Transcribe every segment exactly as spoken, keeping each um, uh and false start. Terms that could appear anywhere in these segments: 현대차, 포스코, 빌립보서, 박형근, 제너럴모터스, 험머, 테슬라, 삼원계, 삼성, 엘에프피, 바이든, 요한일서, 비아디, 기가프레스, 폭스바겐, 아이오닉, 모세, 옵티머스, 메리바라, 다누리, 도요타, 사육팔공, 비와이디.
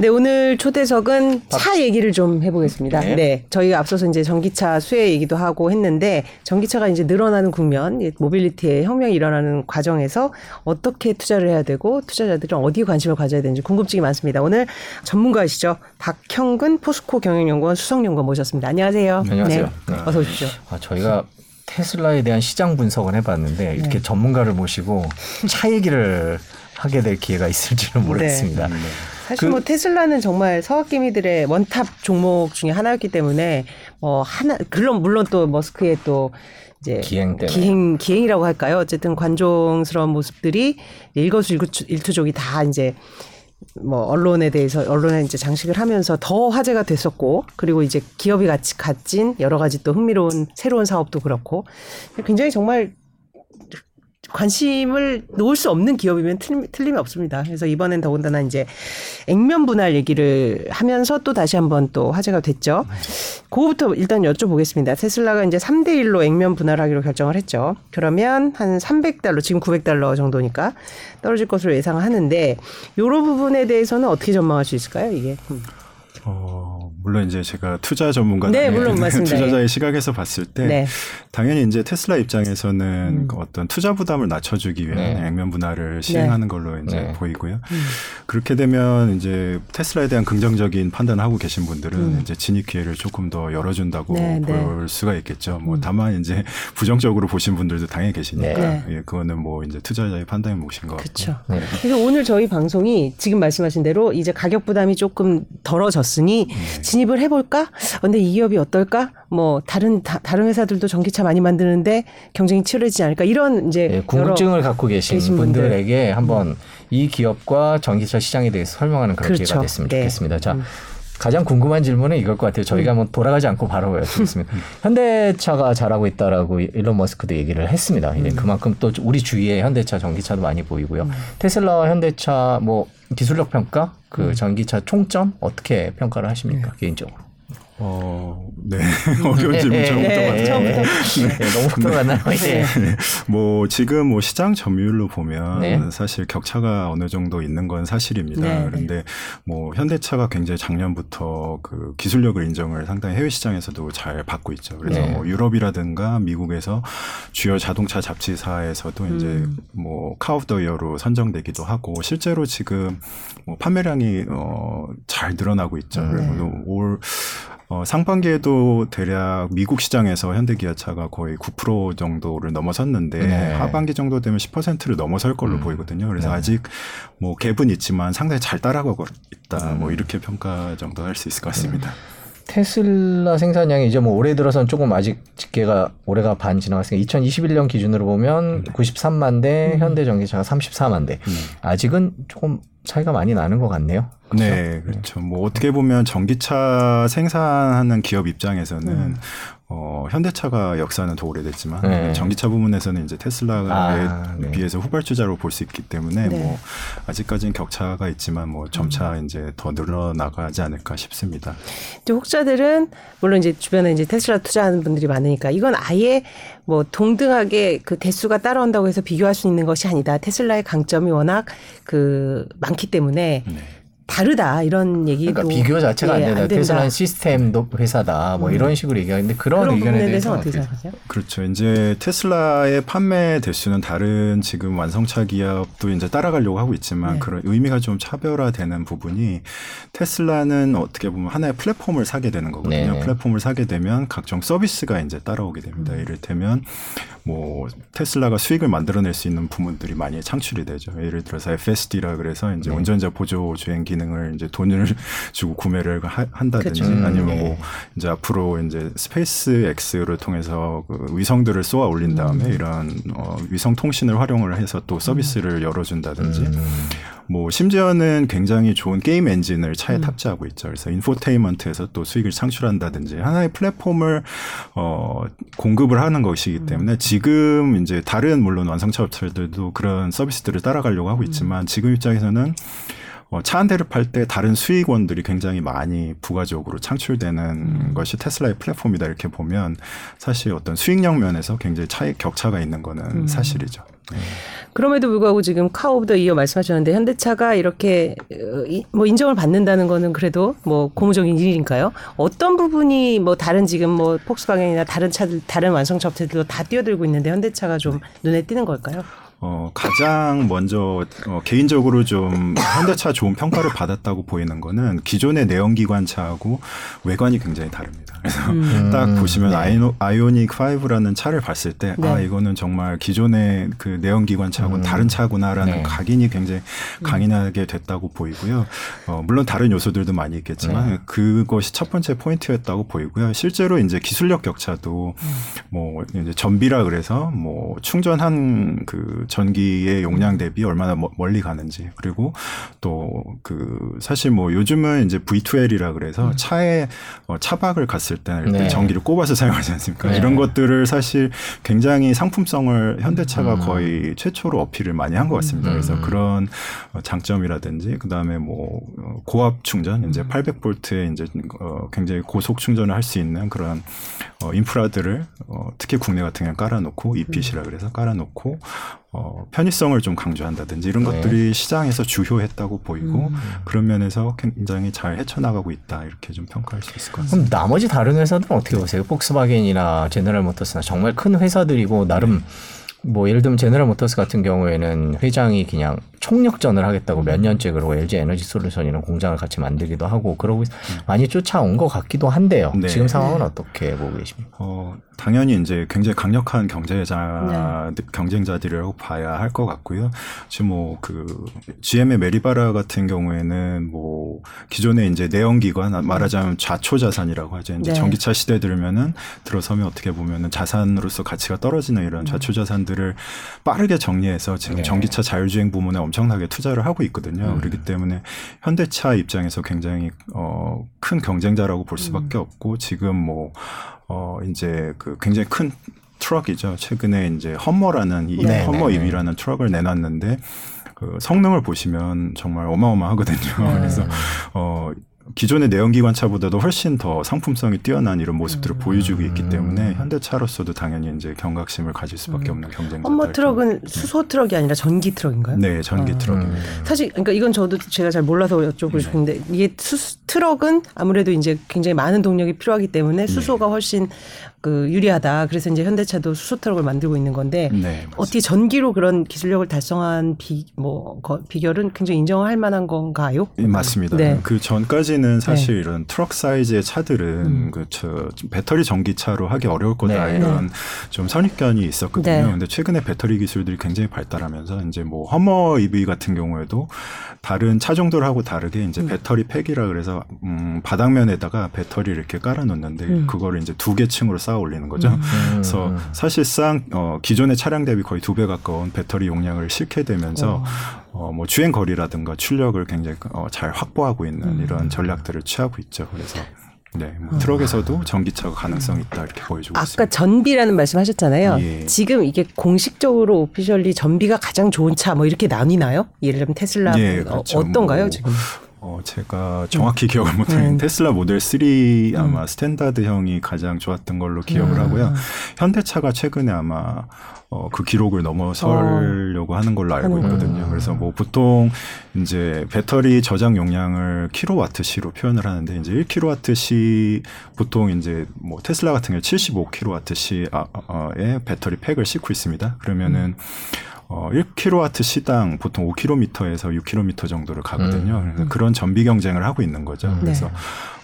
네, 오늘 초대석은 차 얘기를 좀 해보겠습니다. 네. 네, 저희가 앞서서 이제 전기차 수혜 얘기도 하고 했는데 전기차가 이제 늘어나는 국면, 모빌리티의 혁명이 일어나는 과정에서 어떻게 투자를 해야 되고 투자자들은 어디에 관심을 가져야 되는지 궁금증이 많습니다. 오늘 전문가이시죠. 박형근 포스코 경영연구원 수석연구원 모셨습니다. 안녕하세요. 안녕하세요. 네. 네. 어서 오십시오. 아, 저희가 테슬라에 대한 시장 분석을 해봤는데 이렇게 네. 전문가를 모시고 차 얘기를 하게 될 기회가 있을지는 모르겠습니다. 네. 네. 사실 그 뭐 테슬라는 정말 서학개미들의 원탑 종목 중에 하나였기 때문에 뭐 하나 물론 물론 또 머스크의 또 이제 기행 때문에 기행 기행이라고 할까요? 어쨌든 관종스러운 모습들이 일거수일투족이 다 이제 뭐 언론에 대해서 언론에 이제 장식을 하면서 더 화제가 됐었고, 그리고 이제 기업이 같이 갖진 여러 가지 또 흥미로운 새로운 사업도 그렇고 굉장히 정말 관심을 놓을 수 없는 기업이면 틀림, 틀림이 없습니다. 그래서 이번엔 더군다나 이제 액면 분할 얘기를 하면서 또 다시 한번 또 화제가 됐죠. 그거부터 일단 여쭤보겠습니다. 테슬라가 이제 삼 대 일로 액면 분할하기로 결정을 했죠. 그러면 한 삼백 달러, 지금 구백 달러 정도니까 떨어질 것으로 예상하는데, 요런 부분에 대해서는 어떻게 전망할 수 있을까요, 이게? 음. 어, 물론 이제 제가 투자 전문가는 네, 투자자의 예. 시각에서 봤을 때 네. 당연히 이제 테슬라 입장에서는 음. 그 어떤 투자 부담을 낮춰주기 위한 네. 액면 분할을 시행하는 네. 걸로 이제 네. 보이고요. 음. 그렇게 되면 이제 테슬라에 대한 긍정적인 판단을 하고 계신 분들은 음. 이제 진입 기회를 조금 더 열어준다고 네, 볼 네. 수가 있겠죠. 뭐 음. 다만 이제 부정적으로 보신 분들도 당연히 계시니까 네. 예, 그거는 뭐 이제 투자자의 판단이 몫인 것 그쵸. 같고. 네. 그래서 오늘 저희 방송이 지금 말씀하신 대로 이제 가격 부담이 조금 덜어졌어요. 으니 네. 진입을 해볼까? 근데 이 기업이 어떨까? 뭐 다른 다, 다른 회사들도 전기차 많이 만드는데 경쟁이 치열해지지 않을까? 이런 이제 네, 궁금증을 갖고 계신, 계신 분들에게 분들. 한번 음. 이 기업과 전기차 시장에 대해서 설명하는 그런 그렇죠. 기회가 됐으면 좋겠습니다. 네. 자, 음. 가장 궁금한 질문은 이걸 것 같아요. 저희가 뭐 돌아가지 않고 바로 여쭙겠습니다. 현대차가 잘하고 있다라고 일론 머스크도 얘기를 했습니다. 이제 음. 그만큼 또 우리 주위에 현대차, 전기차도 많이 보이고요. 음. 테슬라와 현대차 뭐 기술력 평가, 그 음. 전기차 총점 어떻게 평가를 하십니까? 네. 개인적으로. 어, 네. 어려운 질문 처음부터 처음부터 너무 어려웠나요? 뭐 지금 뭐 시장 점유율로 보면 네. 사실 격차가 어느 정도 있는 건 사실입니다. 네. 그런데 뭐 현대차가 굉장히 작년부터 그 기술력을 인정을 상당히 해외 시장에서도 잘 받고 있죠. 그래서 네. 뭐 유럽이라든가 미국에서 주요 자동차 잡지사에서도 음. 이제 뭐 카 오브 더 이어로 선정되기도 하고, 실제로 지금 뭐 판매량이 어, 잘 늘어나고 있죠. 네. 그리고 올 어, 상반기에도 대략 미국 시장에서 현대기아차가 거의 구 퍼센트 정도를 넘어섰는데 네. 하반기 정도 되면 십 퍼센트를 넘어설 걸로 음. 보이거든요. 그래서 네. 아직 뭐 갭은 있지만 상당히 잘 따라가고 있다. 음. 뭐 이렇게 평가 정도 할 수 있을 것 같습니다. 네. 테슬라 생산량이 이제 뭐 올해 들어선 조금 아직 집계가 올해가 반 지나갔으니까 이천이십일 년 기준으로 보면 네. 구십삼만 대, 음. 현대 전기차가 삼십사만 대. 음. 아직은 조금 차이가 많이 나는 것 같네요. 그렇죠? 네, 그렇죠. 뭐 어떻게 보면 전기차 생산하는 기업 입장에서는 음. 어, 현대차가 역사는 더 오래됐지만 네. 전기차 부문에서는 이제 테슬라에 아, 네. 비해서 후발주자로 볼 수 있기 때문에 네. 뭐 아직까지는 격차가 있지만 뭐 점차 음. 이제 더 늘어나가지 않을까 싶습니다. 이제 혹자들은 물론 이제 주변에 이제 테슬라 투자하는 분들이 많으니까 이건 아예 뭐 동등하게 그 대수가 따라온다고 해서 비교할 수 있는 것이 아니다. 테슬라의 강점이 워낙 그 많기 때문에 네. 다르다 이런 얘기도. 그러니까 비교 자체가 예, 안 된다. 테슬라는 시스템 회사다. 뭐 음. 이런 식으로 얘기하는데 그런, 그런 의견에 대해서 어떻게 생각하세요? 그렇죠. 이제 테슬라의 판매 대수는 다른 지금 완성차 기업도 이제 따라가려고 하고 있지만 네. 그런 의미가 좀 차별화되는 부분이, 테슬라는 어떻게 보면 하나의 플랫폼을 사게 되는 거거든요. 네. 플랫폼을 사게 되면 각종 서비스가 이제 따라오게 됩니다. 음. 이를테면 뭐 테슬라가 수익을 만들어낼 수 있는 부분들이 많이 창출이 되죠. 예를 들어서 에프에스디라 그래서 이제 네. 운전자 보조 주행 기능 기능을 이제 돈을 주고 구매를 하, 한다든지 그렇죠. 아니면 뭐 이제 앞으로 이제 스페이스X를 통해서 그 위성들을 쏘아 올린 다음에 음. 이런 어, 위성 통신을 활용을 해서 또 서비스를 음. 열어준다든지 음. 뭐 심지어는 굉장히 좋은 게임 엔진을 차에 음. 탑재하고 있죠. 그래서 인포테인먼트에서 또 수익을 창출한다든지 하나의 플랫폼을 어, 공급을 하는 것이기 때문에 음. 지금 이제 다른 물론 완성차 업체들도 그런 서비스들을 따라가려고 하고 있지만 음. 지금 입장에서는 어, 차 한 대를 팔 때 다른 수익원들이 굉장히 많이 부가적으로 창출되는 음. 것이 테슬라의 플랫폼이다. 이렇게 보면 사실 어떤 수익력 면에서 굉장히 차이 격차가 있는 거는 음. 사실이죠. 네. 그럼에도 불구하고 지금 카우 오브 더 이어 말씀하셨는데 현대차가 이렇게 뭐 인정을 받는다는 거는 그래도 뭐 고무적인 일인가요? 어떤 부분이 뭐 다른 지금 뭐 폭스바겐이나 다른 차들, 다른 완성차 업체들도 다 뛰어들고 있는데 현대차가 좀 눈에 띄는 걸까요? 어, 가장 먼저 어, 개인적으로 좀 현대차 좋은 평가를 받았다고 보이는 거는 기존의 내연기관차하고 외관이 굉장히 다릅니다. 그래서 음. 딱 보시면 네. 아이노, 아이오닉 오라는 차를 봤을 때 네. 아, 이거는 정말 기존의 그 내연기관차하고는 음. 다른 차구나라는 네. 각인이 굉장히 강인하게 됐다고 보이고요. 어, 물론 다른 요소들도 많이 있겠지만 네. 그것이 첫 번째 포인트였다고 보이고요. 실제로 이제 기술력 격차도 음. 뭐 이제 전비라 그래서 뭐 충전한 그 전기의 용량 대비 얼마나 멀리 가는지, 그리고 또 그 사실 뭐 요즘은 이제 브이투엘이라 그래서 음. 차에 어, 차박을 갔을 때 네. 전기를 꼽아서 사용하지 않습니까? 네. 이런 것들을 사실 굉장히 상품성을 현대차가 음. 거의 최초로 어필을 많이 한 것 같습니다. 음. 그래서 그런 장점이라든지 그 다음에 뭐 고압 충전, 이제 팔백 볼트의 이제 어, 굉장히 고속 충전을 할 수 있는 그런 어, 인프라들을 어, 특히 국내 같은 경우 깔아놓고 이피씨라 그래서 깔아놓고. 어, 편의성을 좀 강조한다든지 이런 네. 것들이 시장에서 주효했다고 보이고 음. 그런 면에서 굉장히 잘 헤쳐나가고 있다, 이렇게 좀 평가할 수 있을 것 같습니다. 그럼 나머지 다른 회사들은 어떻게 네. 보세요? 폭스바겐이나 제너럴모터스나 정말 큰 회사들이고 나름 네. 뭐 예를 들면 제너럴모터스 같은 경우에는 회장이 그냥 총력전을 하겠다고 몇 년째 그러고 엘지 에너지 솔루션이랑 공장을 같이 만들기도 하고 그러고 많이 쫓아온 것 같기도 한데요. 네. 지금 상황은 어떻게 보고 계십니까? 어, 당연히 이제 굉장히 강력한 경쟁자 네. 경쟁자들이라고 봐야 할 것 같고요. 지금 뭐 그 지엠의 메리바라 같은 경우에는 뭐 기존에 이제 내연기관 말하자면 좌초자산이라고 하죠. 이제 네. 전기차 시대 들면은 들어서면 어떻게 보면은 자산으로서 가치가 떨어지는 이런 좌초자산 를 빠르게 정리해서 지금 네. 전기차 자율주행 부문에 엄청나게 투자를 하고 있거든요. 음. 그렇기 때문에 현대차 입장에서 굉장히 어, 큰 경쟁자라고 볼 수밖에 음. 없고 지금 뭐 어, 이제 그 굉장히 큰 트럭이죠. 최근에 이제 험머라는 이 네. 험머 네. 이브이라는 트럭을 내놨는데 그 성능을 보시면 정말 어마어마하거든요. 네. 그래서 어. 기존의 내연기관차보다도 훨씬 더 상품성이 뛰어난 이런 모습들을 음. 보여주고 있기 때문에 현대차로서도 당연히 이제 경각심을 가질 수밖에 없는 경쟁자다. 험머 트럭은 수소 트럭이 아니라 전기 트럭인가요? 네, 전기 아. 트럭입니다. 사실 그러니까 이건 저도 제가 잘 몰라서 여쭤보고 싶은데 네. 이게 수, 트럭은 아무래도 이제 굉장히 많은 동력이 필요하기 때문에 수소가 네. 훨씬 그 유리하다. 그래서 이제 현대차도 수소 트럭을 만들고 있는 건데 네, 어떻게 전기로 그런 기술력을 달성한 비, 뭐 거, 비결은 굉장히 인정할 만한 건가요? 네, 맞습니다. 네. 그 전까지 는 사실 네. 이런 트럭 사이즈의 차들은 음. 그 저 배터리 전기차로 하기 어려울 거다 네. 이런 네. 좀 선입견이 있었거든요. 네. 근데 최근에 배터리 기술들이 굉장히 발달하면서 이제 뭐 험머 이브이 같은 경우에도 다른 차 정도하고 다르게 이제 음. 배터리 팩이라 그래서 음, 바닥면에다가 배터리를 이렇게 깔아놓는데 음. 그거를 이제 두 개 층으로 쌓아 올리는 거죠. 음. 그래서 사실상 어, 기존의 차량 대비 거의 두 배 가까운 배터리 용량을 싣게 되면서 어, 뭐 주행 거리라든가 출력을 굉장히 어, 잘 확보하고 있는 음. 이런 전략들을 취하고 있죠. 그래서 네, 뭐 어. 트럭에서도 전기차가 가능성이 있다 이렇게 보여주고 아까 있습니다. 아까 전비라는 말씀하셨잖아요. 예. 지금 이게 공식적으로 오피셜리 전비가 가장 좋은 차 뭐 이렇게 나뉘나요? 예를 들면 테슬라 예, 그렇죠. 어, 어떤가요 뭐, 지금? 어, 제가 정확히 음. 기억을 못하는 음. 테슬라 모델 쓰리 아마 음. 스탠다드형이 가장 좋았던 걸로 기억을 음. 하고요. 현대차가 최근에 아마 어, 그 기록을 넘어서려고 어. 하는 걸로 알고 음. 있거든요. 그래서 뭐 보통 이제 배터리 저장 용량을 킬로와트 시로 표현을 하는데 이제 일 킬로와트 시 보통 이제 뭐 테슬라 같은 경우 칠십오 킬로와트 시의 배터리 팩을 싣고 있습니다. 그러면은 음. 어, 일 킬로와트 시당 보통 오 킬로미터에서 육 킬로미터 정도를 가거든요. 음. 그래서 그런 전비 경쟁을 하고 있는 거죠. 음. 그래서 네.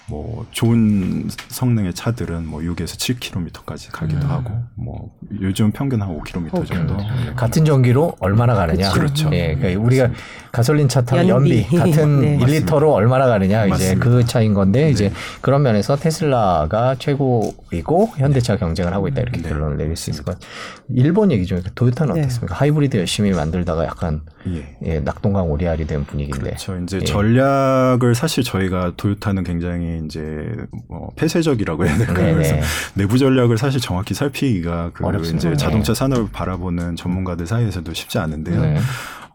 뭐 좋은 성능의 차들은 뭐 육에서 칠 킬로미터까지 가기도 음. 하고 뭐 요즘 평균 한 오 킬로미터 정도. 같은 전기로 얼마나 가느냐. 그렇죠. 예, 그러니까 우리가 가솔린 차 타면 연비, 연비 같은 네. 일 리터로 얼마나 가느냐 맞습니다. 이제 그 차인 건데 네. 이제 그런 면에서 테슬라가 최고이고 현대차 네. 경쟁을 하고 있다 이렇게 네. 결론을 내릴 수 있을 것 같아요. 일본 얘기 중에 도요타는 네. 어떻습니까? 하이브리드 열심히 만들다가 약간 예. 예, 낙동강 오리알이 된 분위기인데. 그렇죠. 이제 예. 전략을 사실 저희가 도요타는 굉장히 이제 뭐 폐쇄적이라고 해야 될까요? 네네. 그래서 내부 전략을 사실 정확히 살피기가 그 이제 자동차 산업을 바라보는 전문가들 사이에서도 쉽지 않은데요. 네.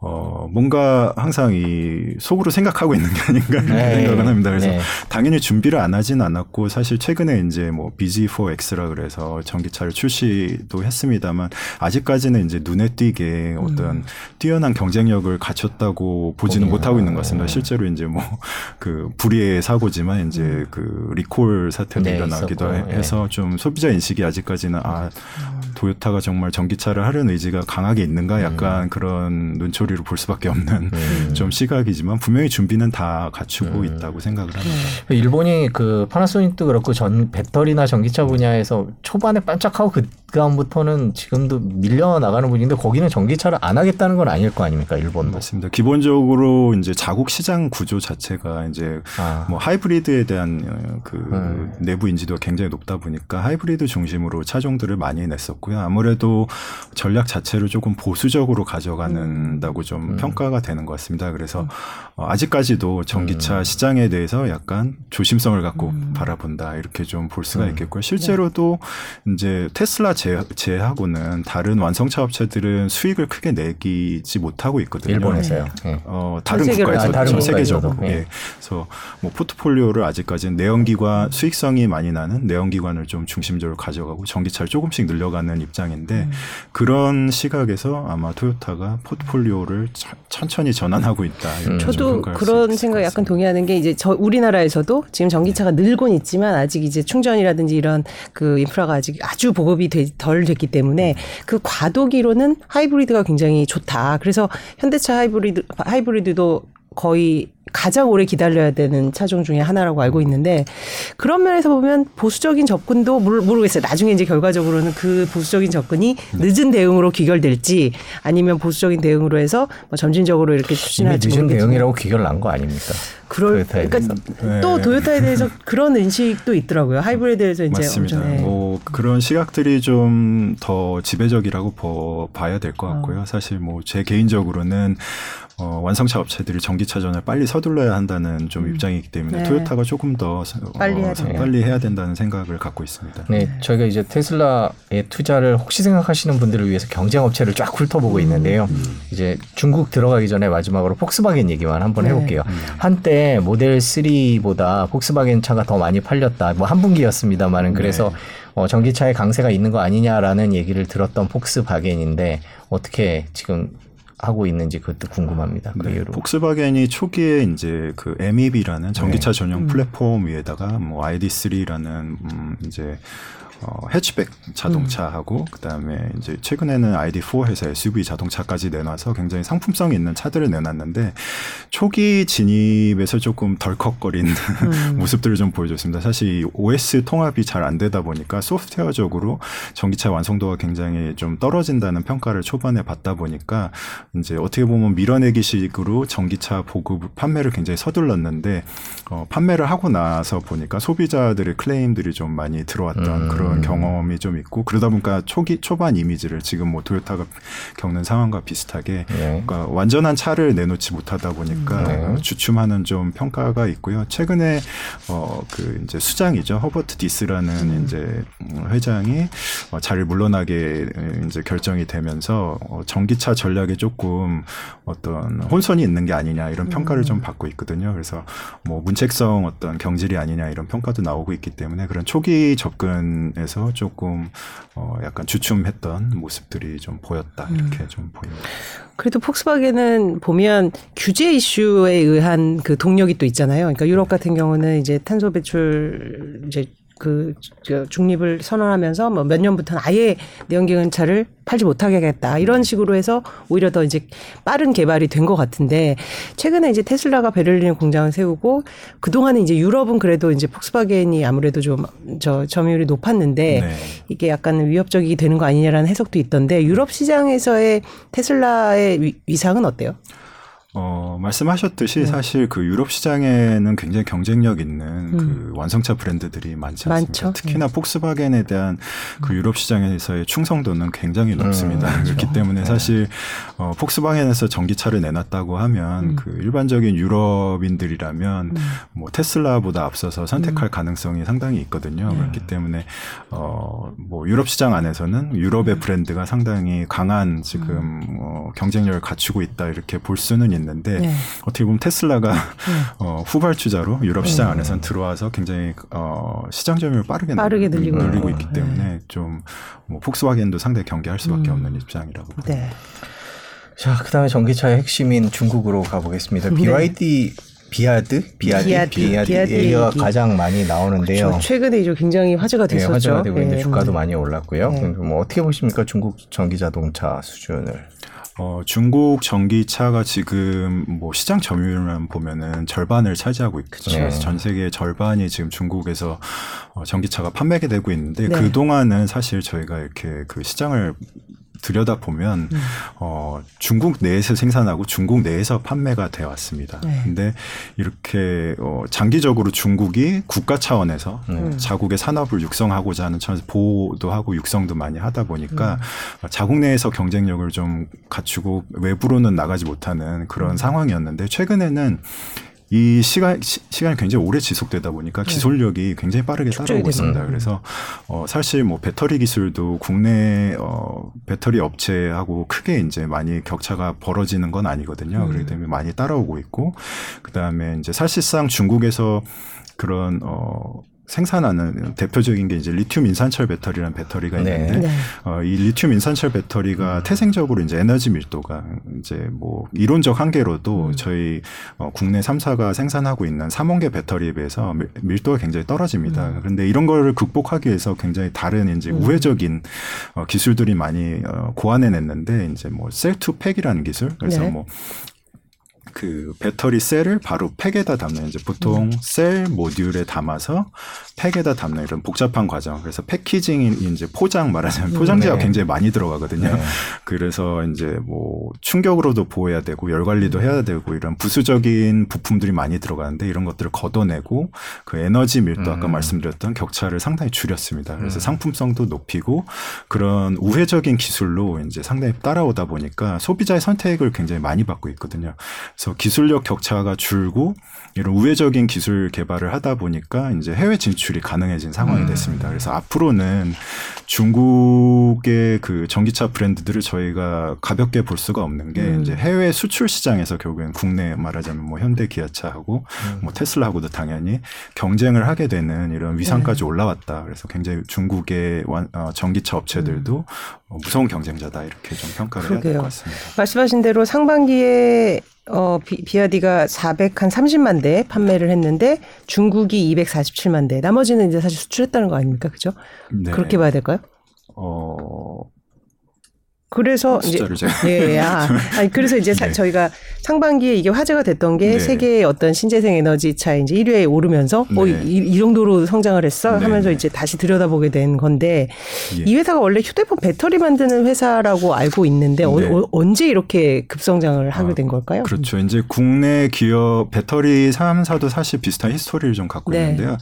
어, 뭔가 항상 이 속으로 생각하고 있는 게 아닌가 이런 네. 생각을 합니다. 그래서 네. 당연히 준비를 안 하진 않았고 사실 최근에 이제 뭐 비지 포 엑스라 그래서 전기차를 출시도 했습니다만 아직까지는 이제 눈에 띄게 어떤 음. 뛰어난 경쟁력을 갖췄다고 보지는 어, 못하고 있는 것 같습니다. 네. 실제로 이제 뭐 그 불의의 사고지만 이제 음. 그 리콜 사태도 네, 일어나기도 있었고, 해서 네. 좀 소비자 인식이 아직까지는 아, 도요타가 정말 전기차를 하려는 의지가 강하게 있는가 약간 음. 그런 눈초리 볼 수밖에 없는 음. 좀 시각이지만 분명히 준비는 다 갖추고 음. 있다고 생각을 합니다. 일본이 그 파나소닉도 그렇고 전 배터리나 전기차 분야에서 초반에 반짝하고 그 다음부터는 지금도 밀려나가는 분인데 거기는 전기차를 안 하겠다는 건 아닐 거 아닙니까? 일본도. 맞습니다. 기본적으로 이제 자국 시장 구조 자체가 이제 아. 뭐 하이브리드에 대한 그 음. 내부 인지도가 굉장히 높다 보니까 하이브리드 중심으로 차종들을 많이 냈었고요. 아무래도 전략 자체를 조금 보수적으로 가져간다고 음. 좀 음. 평가가 되는 것 같습니다. 그래서 음. 어, 아직까지도 전기차 음. 시장에 대해서 약간 조심성을 갖고 음. 바라본다 이렇게 좀 볼 수가 음. 있겠고요. 실제로도 네. 이제 테슬라 제, 제하고는 다른 완성차 업체들은 수익을 크게 내기지 못하고 있거든요. 일본에서요. 네. 어, 다른 국가에서 아, 다른 세계적으로. 네. 예. 그래서 뭐 포트폴리오를 아직까지는 내연기관 음. 수익성이 많이 나는 내연기관을 좀 중심적으로 가져가고 전기차를 조금씩 늘려가는 입장인데 음. 그런 시각에서 아마 토요타가 포트폴리오를 천천히 전환하고 있다. 음. 저도 그런 생각 약간 동의하는 게 이제 저 우리나라에서도 지금 전기차가 네. 늘곤 있지만 아직 이제 충전이라든지 이런 그 인프라가 아직 아주 보급이 되, 덜 됐기 때문에 그 과도기로는 하이브리드가 굉장히 좋다. 그래서 현대차 하이브리드 하이브리드도 거의 가장 오래 기다려야 되는 차종 중에 하나라고 알고 있는데 그런 면에서 보면 보수적인 접근도 모르겠어요. 나중에 이제 결과적으로는 그 보수적인 접근이 늦은 대응으로 귀결될지 아니면 보수적인 대응으로 해서 뭐 점진적으로 이렇게 추진할지 늦은 모르겠지만. 대응이라고 귀결난 거 아닙니까? 그럴, 그러니까 네. 또 도요타에 대해서 그런 인식도 있더라고요. 하이브리드에서 이제 맞습니다. 엄청, 네. 뭐 그런 시각들이 좀 더 지배적이라고 보, 봐야 될 것 같고요. 어. 사실 뭐 제 개인적으로는 어, 완성차 업체들이 전기차전을 빨리 서둘러야 한다는 좀 음. 입장이기 때문에 네. 토요타가 조금 더 빨리, 어, 빨리 해야 된다는 생각을 갖고 있습니다. 네, 저희가 이제 테슬라의 투자를 혹시 생각하시는 분들을 위해서 경쟁 업체를 쫙 훑어보고 있는데요. 음. 이제 중국 들어가기 전에 마지막으로 폭스바겐 얘기만 한번 네. 해볼게요. 음. 한때 모델 쓰리보다 폭스바겐 차가 더 많이 팔렸다. 뭐 한 분기였습니다만은 그래서 네. 어, 전기차에 강세가 있는 거 아니냐라는 얘기를 들었던 폭스바겐인데 어떻게 지금 하고 있는지 그것도 궁금합니다. 그 네, 폭스바겐이 초기에 이제 그 엠이비라는 전기차 네. 전용 음. 플랫폼 위에다가 뭐 아이디 쓰리라는 음 이제 어, 해치백 자동차하고 음. 그다음에 이제 최근에는 아이디 포 해서 에스유브이 자동차까지 내놔서 굉장히 상품성이 있는 차들을 내놨는데 초기 진입에서 조금 덜컥거리는 음. 모습들을 좀 보여줬습니다. 사실 오에스 통합이 잘 안 되다 보니까 소프트웨어적으로 전기차 완성도가 굉장히 좀 떨어진다는 평가를 초반에 받다 보니까 이제 어떻게 보면 밀어내기식으로 전기차 보급 판매를 굉장히 서둘렀는데 어, 판매를 하고 나서 보니까 소비자들의 클레임들이 좀 많이 들어왔던 음. 그런 음. 경험이 좀 있고 그러다 보니까 초기 초반 이미지를 지금 뭐 도요타가 겪는 상황과 비슷하게 네. 그러니까 완전한 차를 내놓지 못하다 보니까 네. 주춤하는 좀 평가가 있고요. 최근에 어, 그 이제 수장이죠 허버트 디스라는 음. 이제 회장이 어, 자리를 물러나게 이제 결정이 되면서 어, 전기차 전략에 조금 어떤 혼선이 있는 게 아니냐 이런 평가를 음. 좀 받고 있거든요. 그래서 뭐 문책성 어떤 경질이 아니냐 이런 평가도 나오고 있기 때문에 그런 초기 접근 에서 조금 어 약간 주춤했던 모습들이 좀 보였다 이렇게 음. 좀 보입니다. 그래도 폭스바겐은 보면 규제 이슈에 의한 그 동력이 또 있잖아요. 그러니까 유럽 같은 경우는 이제 탄소 배출 이제 그 중립을 선언하면서 뭐 몇 년부터는 아예 내연기관차를 팔지 못하게 하겠다 이런 식으로 해서 오히려 더 이제 빠른 개발이 된 것 같은데 최근에 이제 테슬라가 베를린 공장을 세우고 그 동안은 이제 유럽은 그래도 이제 폭스바겐이 아무래도 좀 저 점유율이 높았는데 네. 이게 약간 위협적이 되는 거 아니냐라는 해석도 있던데 유럽 시장에서의 테슬라의 위상은 어때요? 어, 말씀하셨듯이 네. 사실 그 유럽 시장에는 굉장히 경쟁력 있는 음. 그 완성차 브랜드들이 많지 않습니까? 많죠. 특히나 네. 폭스바겐에 대한 그 유럽 시장에서의 충성도는 굉장히 높습니다. 음, 그렇죠. 그렇기 때문에 사실 어, 폭스바겐에서 전기차를 내놨다고 하면 음. 그 일반적인 유럽인들이라면 음. 뭐 테슬라보다 앞서서 선택할 음. 가능성이 상당히 있거든요. 네. 그렇기 때문에 어, 뭐 유럽 시장 안에서는 유럽의 브랜드가 상당히 강한 지금 음. 어, 경쟁력을 갖추고 있다 이렇게 볼 수는 있는. 있는데 네. 어떻게 보면 테슬라가 네. 어, 후발주자로 유럽 시장 네. 안에서는 들어와서 굉장히 어, 시장 점유율을 빠르게, 빠르게 늘리고, 늘리고 있기 네. 때문에 좀 뭐 폭스바겐도 상당히 경계할 수밖에 음. 없는 입장이라고 봅니다. 네. 자, 그다음에 전기차의 핵심인 중국으로 가보겠습니다. 네. 비와이디 비아드? 비아드? 비아드 얘기가 가장 많이 나오는데요. 그렇죠. 최근에 이제 굉장히 화제가 됐었죠. 네, 화제가 되고 있는데 네. 주가도 많이 올랐고요. 네. 뭐 어떻게 보십니까? 중국 전기자동차 수준을. 어, 중국 전기차가 지금 뭐 시장 점유율만 보면은 절반을 차지하고 있거든요. 그래서 전 세계의 절반이 지금 중국에서 어, 전기차가 판매가 되고 있는데 네. 그동안은 사실 저희가 이렇게 그 시장을 들여다보면 음. 어, 중국 내에서 생산하고 중국 내에서 판매가 되어 왔습니다. 그런데 네. 이렇게 어, 장기적으로 중국이 국가 차원에서 음. 자국의 산업을 육성하고자 하는 차원에서 보호도 하고 육성도 많이 하다 보니까 음. 자국 내에서 경쟁력을 좀 갖추고 외부로는 나가지 못하는 그런 음. 상황이었는데 최근에는 이 시간, 시, 시간이 굉장히 오래 지속되다 보니까 기술력이 굉장히 빠르게 따라오고 있습니다. 그래서, 어, 사실 뭐 배터리 기술도 국내, 어, 배터리 업체하고 크게 이제 많이 격차가 벌어지는 건 아니거든요. 음. 그렇기 때문에 많이 따라오고 있고, 그 다음에 이제 사실상 중국에서 그런, 어, 생산하는 대표적인 게 이제 리튬 인산철 배터리라는 배터리가 있는데, 네. 어, 이 리튬 인산철 배터리가 태생적으로 이제 에너지 밀도가 이제 뭐 이론적 한계로도 음. 저희 어, 국내 삼 사가 생산하고 있는 삼원 개 배터리에 비해서 밀, 밀도가 굉장히 떨어집니다. 음. 그런데 이런 거를 극복하기 위해서 굉장히 다른 이제 음. 우회적인 어, 기술들이 많이 어, 고안해냈는데, 이제 뭐 셀 투 팩이라는 기술, 그래서 네. 뭐 그 배터리 셀을 바로 팩에다 담는, 이제 보통 음. 셀 모듈에 담아서 팩에다 담는 이런 복잡한 과정. 그래서 패키징인 이제 포장, 말하자면 포장재가 네. 굉장히 많이 들어가거든요. 네. 그래서 이제 뭐 충격으로도 보호해야 되고 열 관리도 해야 되고 이런 부수적인 부품들이 많이 들어가는데, 이런 것들을 걷어내고 그 에너지 밀도, 아까 말씀드렸던 격차를 상당히 줄였습니다. 그래서 상품성도 높이고 그런 우회적인 기술로 이제 상당히 따라오다 보니까 소비자의 선택을 굉장히 많이 받고 있거든요. 그래서 기술력 격차가 줄고 이런 우회적인 기술 개발을 하다 보니까 이제 해외 진출이 가능해진 상황이 음. 됐습니다. 그래서 앞으로는 중국의 그 전기차 브랜드들을 저희가 가볍게 볼 수가 없는 게 음. 이제 해외 수출 시장에서 결국엔 국내, 말하자면 뭐 현대 기아차하고 음. 뭐 테슬라하고도 당연히 경쟁을 하게 되는 이런 위상까지 네. 올라왔다. 그래서 굉장히 중국의 전기차 업체들도 음. 무서운 경쟁자다, 이렇게 좀 평가를 그러게요. 해야 될 것 같습니다. 말씀하신 대로 상반기에 어, 비아디가 사백삼십만 대 판매를 했는데 중국이 이백사십칠만 대, 나머지는 이제 사실 수출했다는 거 아닙니까? 그죠? 네. 그렇게 봐야 될까요? 어. 그래서 이제 예, 아, 아니 그래서 이제 네. 사, 저희가 상반기에 이게 화제가 됐던 게 네. 세계의 어떤 신재생 에너지 차 이제 일 위에 오르면서 네. 어, 이, 이 정도로 성장을 했어 네. 하면서 이제 다시 들여다보게 된 건데 예. 이 회사가 원래 휴대폰 배터리 만드는 회사라고 알고 있는데 네. 어, 어, 언제 이렇게 급성장을 하게 된 걸까요? 아, 그렇죠. 이제 국내 기업 배터리 삼 사도 사실 비슷한 히스토리를 좀 갖고 네. 있는데요.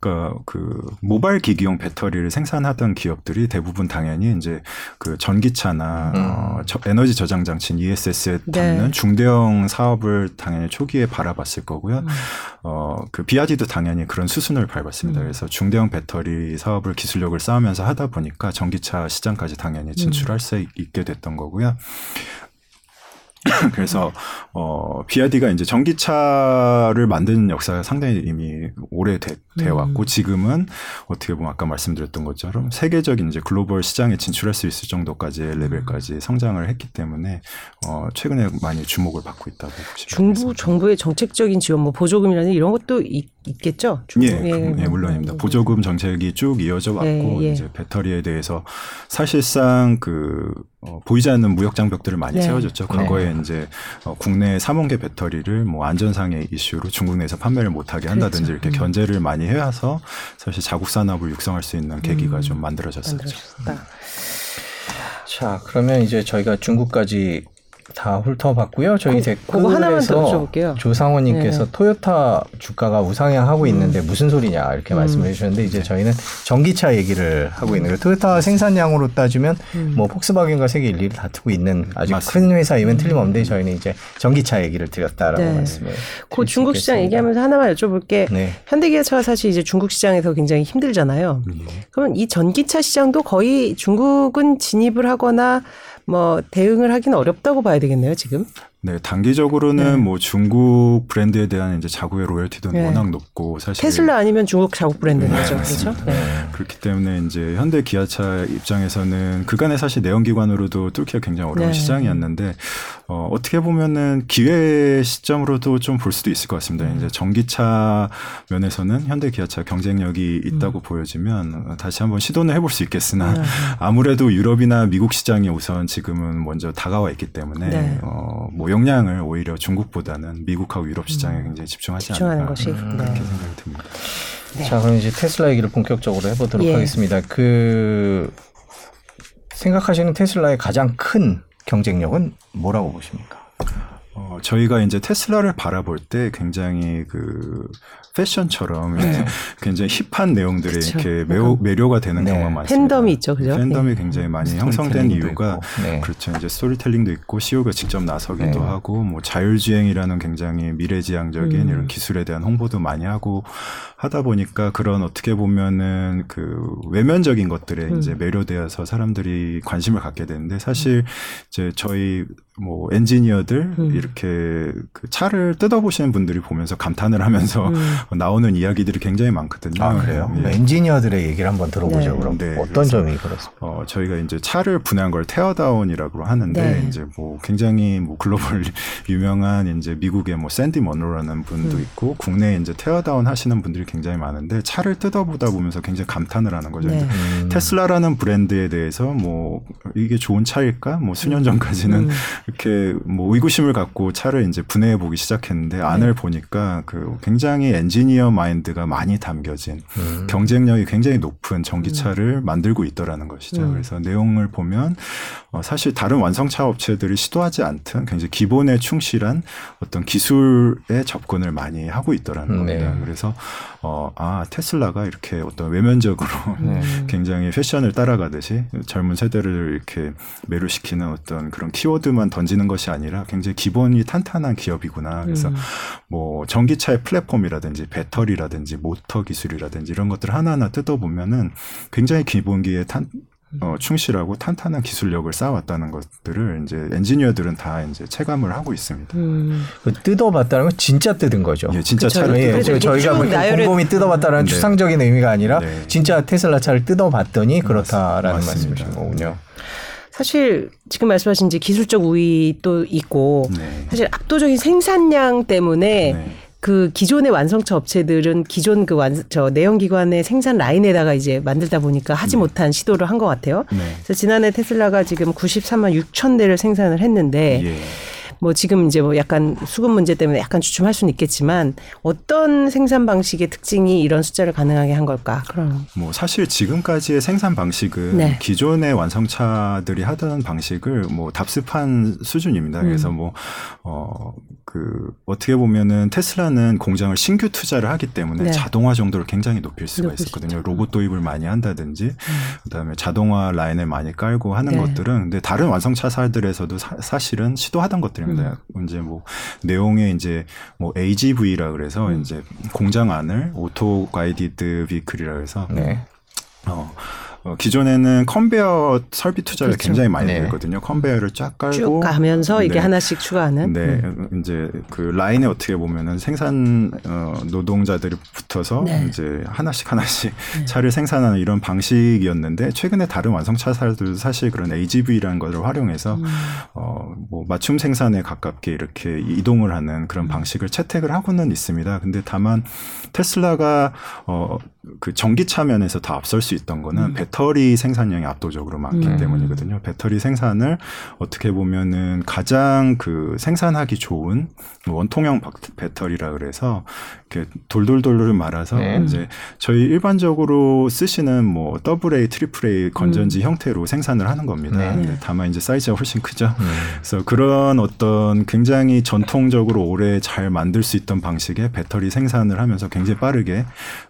그러니까 그 모바일 기기용 배터리를 생산하던 기업들이 대부분 당연히 이제 그 전기차나 음. 어, 저, 에너지 저장 장치인 이에스에스에 담는 네. 중대형 사업을 당연히 초기에 바라봤을 거고요. 음. 어, 그 비아디도 당연히 그런 수순을 밟았습니다. 음. 그래서 중대형 배터리 사업을 기술력을 쌓으면서 하다 보니까 전기차 시장까지 당연히 진출할 음. 수 있게 됐던 거고요. 그래서 어, 비아디가 이제 전기차를 만드는 역사가 상당히 이미 오래 되, 되어 왔고, 지금은 어떻게 보면 아까 말씀드렸던 것처럼 세계적인 이제 글로벌 시장에 진출할 수 있을 정도까지의 레벨까지 성장을 했기 때문에 어, 최근에 많이 주목을 받고 있다고. 중부 정부의 정책적인 지원, 뭐 보조금이라는 이런 것도 있, 있겠죠? 예, 그, 예, 물론입니다. 보조금 정책이 쭉 이어져 왔고 예, 예. 이제 배터리에 대해서 사실상 그 어, 보이지 않는 무역 장벽들을 많이 네. 세워줬죠. 과거에 네. 이제 어, 국내 삼원 개 배터리를 뭐 안전상의 이슈로 중국 내에서 판매를 못하게 한다든지 그렇죠. 이렇게 음. 견제를 많이 해와서 사실 자국 산업을 육성할 수 있는 계기가 음. 좀 만들어졌었죠. 만들어졌다. 음. 자, 그러면 이제 저희가 중국까지 다 훑어봤고요. 저희 댓글에서 조상호님께서 네. 토요타 주가가 우상향하고 있는데 무슨 소리냐 이렇게 음. 말씀을 해주셨는데 이제 저희는 전기차 얘기를 하고 있는 거예요. 토요타 생산량으로 따지면 음. 뭐 폭스바겐과 세계 일 위를 다투고 있는 아주 맞습니다. 큰 회사이면 음. 틀림없는데 저희는 이제 전기차 얘기를 드렸다라고 네. 말씀을. 그 중국 시장 얘기하면서 하나만 여쭤볼게. 네. 현대기아차가 사실 이제 중국 시장에서 굉장히 힘들잖아요. 음. 그러면 이 전기차 시장도 거의 중국은 진입을 하거나 뭐 대응을 하긴 어렵다고 봐야 되겠네요, 지금. 네, 단기적으로는 네. 뭐 중국 브랜드에 대한 이제 자국의 로열티도 네. 워낙 높고 사실 테슬라 아니면 중국 자국 브랜드죠, 네, 그렇죠? 네. 그렇기 때문에 이제 현대 기아차 입장에서는 그간에 사실 내연기관으로도 뚫기가 굉장히 어려운 네. 시장이었는데 어, 어떻게 보면은 기회 시점으로도 좀 볼 수도 있을 것 같습니다. 이제 전기차 면에서는 현대 기아차 경쟁력이 있다고 음. 보여지면 다시 한번 시도는 해볼 수 있겠으나 네. 아무래도 유럽이나 미국 시장이 우선 지금은 먼저 다가와 있기 때문에 네. 어, 뭐 역량을 오히려 중국보다는 미국하고 유럽 시장에 굉장히 집중하지 않을까 것이 그렇게 생각이 듭니다. 네. 자, 그럼 이제 테슬라 얘기를 본격적으로 해보도록 예. 하겠습니다. 그 생각하시는 테슬라의 가장 큰 경쟁력은 뭐라고 보십니까? 어, 저희가 이제 테슬라를 바라볼 때 굉장히 그 패션처럼 네. 굉장히 힙한 내용들이 그쵸. 이렇게 매우, 매료가 되는 네. 경우가 많습니다. 팬덤이 있죠, 그죠? 팬덤이 네. 굉장히 많이 형성된 이유가 네. 그렇죠. 이제 스토리텔링도 있고 씨이오가 직접 나서기도 네. 하고 뭐 자율주행이라는 굉장히 미래지향적인 음. 이런 기술에 대한 홍보도 많이 하고 하다 보니까 그런 어떻게 보면은 그 외면적인 것들에 음. 이제 매료되어서 사람들이 관심을 갖게 되는데 사실 이제 저희 뭐 엔지니어들 음. 이렇게 그 차를 뜯어보시는 분들이 보면서 감탄을 하면서 음. 나오는 이야기들이 굉장히 많거든요. 아, 그래요? 예. 엔지니어들의 얘기를 한번 들어보죠. 네. 그럼 네, 어떤 점이 그렇습니까? 어, 저희가 이제 차를 분해한 걸 테어다운이라고 하는데 네. 이제 뭐 굉장히 뭐 글로벌 유명한 이제 미국의 뭐 샌디 먼로라는 분도 음. 있고 국내에 이제 테어다운 하시는 분들이 굉장히 많은데 차를 뜯어보다 보면서 굉장히 감탄을 하는 거죠. 네. 음. 테슬라라는 브랜드에 대해서 뭐 이게 좋은 차일까? 뭐 수년 전까지는 음. 이렇게 뭐 의구심을 갖고 차를 이제 분해해 보기 시작했는데 네. 안을 보니까 그 굉장히 엔지니어 마인드가 많이 담겨진 음. 경쟁력이 굉장히 높은 전기차를 음. 만들고 있더라는 것이죠. 음. 그래서 내용을 보면 어 사실 다른 완성차 업체들이 시도하지 않던 굉장히 기본에 충실한 어떤 기술에 접근을 많이 하고 있더라는 음. 겁니다. 네. 그래서 어 아 테슬라가 이렇게 어떤 외면적으로 네. 굉장히 패션을 따라가듯이 젊은 세대를 이렇게 매료시키는 어떤 그런 키워드만 던지는 것이 아니라 굉장히 기본이 탄탄한 기업이구나. 그래서 음. 뭐 전기차의 플랫폼이라든지 배터리라든지 모터 기술이라든지 이런 것들 하나하나 뜯어보면은 굉장히 기본기에 탄, 어, 충실하고 탄탄한 기술력을 쌓아왔다는 것들을 이제 엔지니어들은 다 이제 체감을 하고 있습니다. 음. 그 뜯어봤다는 건 진짜 뜯은 거죠. 예, 진짜 그쵸, 차를 예, 뜯어봤죠. 저희가 뭐 나열을... 곰곰이 뜯어봤다는 네. 추상적인 의미가 아니라 네. 진짜 테슬라 차를 뜯어봤더니 그렇다라는 맞습니다. 말씀이신 거군요. 사실 지금 말씀하신 이제 기술적 우위도 있고 네. 사실 압도적인 생산량 때문에 네. 그 기존의 완성차 업체들은 기존 그 완, 저 내연기관의 생산 라인에다가 이제 만들다 보니까 하지 네. 못한 시도를 한 것 같아요. 네. 그래서 지난해 테슬라가 지금 구십삼만 육천 대를 생산을 했는데 예. 뭐 지금 이제 뭐 약간 수급 문제 때문에 약간 주춤할 수는 있겠지만 어떤 생산 방식의 특징이 이런 숫자를 가능하게 한 걸까? 그럼 뭐 사실 지금까지의 생산 방식은 네. 기존의 완성차들이 하던 방식을 뭐 답습한 수준입니다. 음. 그래서 뭐 어 그 어떻게 보면은 테슬라는 공장을 신규 투자를 하기 때문에 네. 자동화 정도를 굉장히 높일 수가 있었거든요. 로봇 도입을 많이 한다든지 음. 그다음에 자동화 라인을 많이 깔고 하는 네. 것들은 근데 다른 완성차사들에서도 사, 사실은 시도하던 것들이 음. 이제 뭐 내용에 이제 뭐 에이지브이라 그래서 음. 이제 공장 안을 오토 가이디드 비클이라 그래서 네. 어. 어, 기존에는 컨베이어 설비 투자를 그렇죠. 굉장히 많이 네. 했거든요. 컨베이어를 쫙 깔고 쭉 가면서 네. 이게 하나씩 추가하는. 네, 음. 이제 그 라인에 어떻게 보면은 생산 어, 노동자들이 붙어서 네. 이제 하나씩 하나씩 네. 차를 생산하는 이런 방식이었는데 최근에 다른 완성차사들도 사실 그런 에이지브이라는 것을 활용해서 음. 어, 뭐 맞춤 생산에 가깝게 이렇게 이동을 하는 그런 방식을 채택을 하고는 있습니다. 근데 다만 테슬라가 어, 그 전기차 면에서 다 앞설 수 있던 거는 음. 배터리 생산량이 압도적으로 많기 음. 때문이거든요. 배터리 생산을 어떻게 보면은 가장 그 생산하기 좋은 원통형 배터리라 그래서 이렇게 돌돌돌을 말아서 네. 이제 저희 일반적으로 쓰시는 뭐 더블 에이, 트리플 에이 건전지 음. 형태로 생산을 하는 겁니다. 네. 다만 이제 사이즈가 훨씬 크죠. 네. 그래서 그런 어떤 굉장히 전통적으로 오래 잘 만들 수 있던 방식의 배터리 생산을 하면서 굉장히 빠르게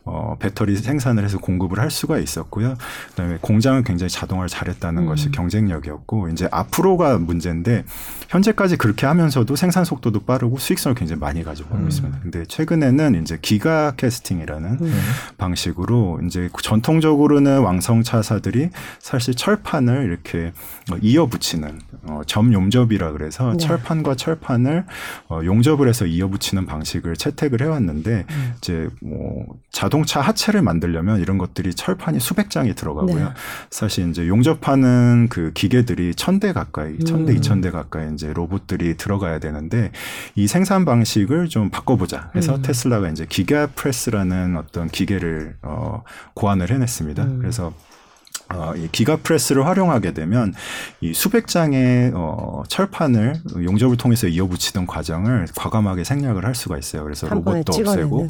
어, 배터리 생산을 해서 공급을 할 수가 있었고요. 그다음에 공장은 굉장히 자동화를 잘했다는 음. 것이 경쟁력이었고 이제 앞으로가 문제인데 현재까지 그렇게 하면서도 생산 속도도 빠르고 수익성을 굉장히 많이 가져가고 음. 있습니다. 근데 최근에는 이제 기가 캐스팅이라는 음. 방식으로 이제 전통적으로는 왕성차사들이 사실 철판을 이렇게 이어 붙이는 어, 점용접이라 그래서 네. 철판과 철판을 어, 용접을 해서 이어 붙이는 방식을 채택을 해왔는데 음. 이제 뭐 자동차 하체를 만들려면 이런 것들이 철판이 수백 장이 들어가고요. 네. 사실 이제 용접하는 그 기계들이 천 대 가까이, 음. 천 대, 이천 대 가까이 이제 로봇들이 들어가야 되는데 이 생산 방식을 좀 바꿔보자 해서 음. 테슬라가 이제 기가프레스라는 어떤 기계를 어, 고안을 해냈습니다. 음. 그래서 어, 이 기가프레스를 활용하게 되면 이 수백 장의 어, 철판을 용접을 통해서 이어붙이던 과정을 과감하게 생략을 할 수가 있어요. 그래서 로봇도 없애고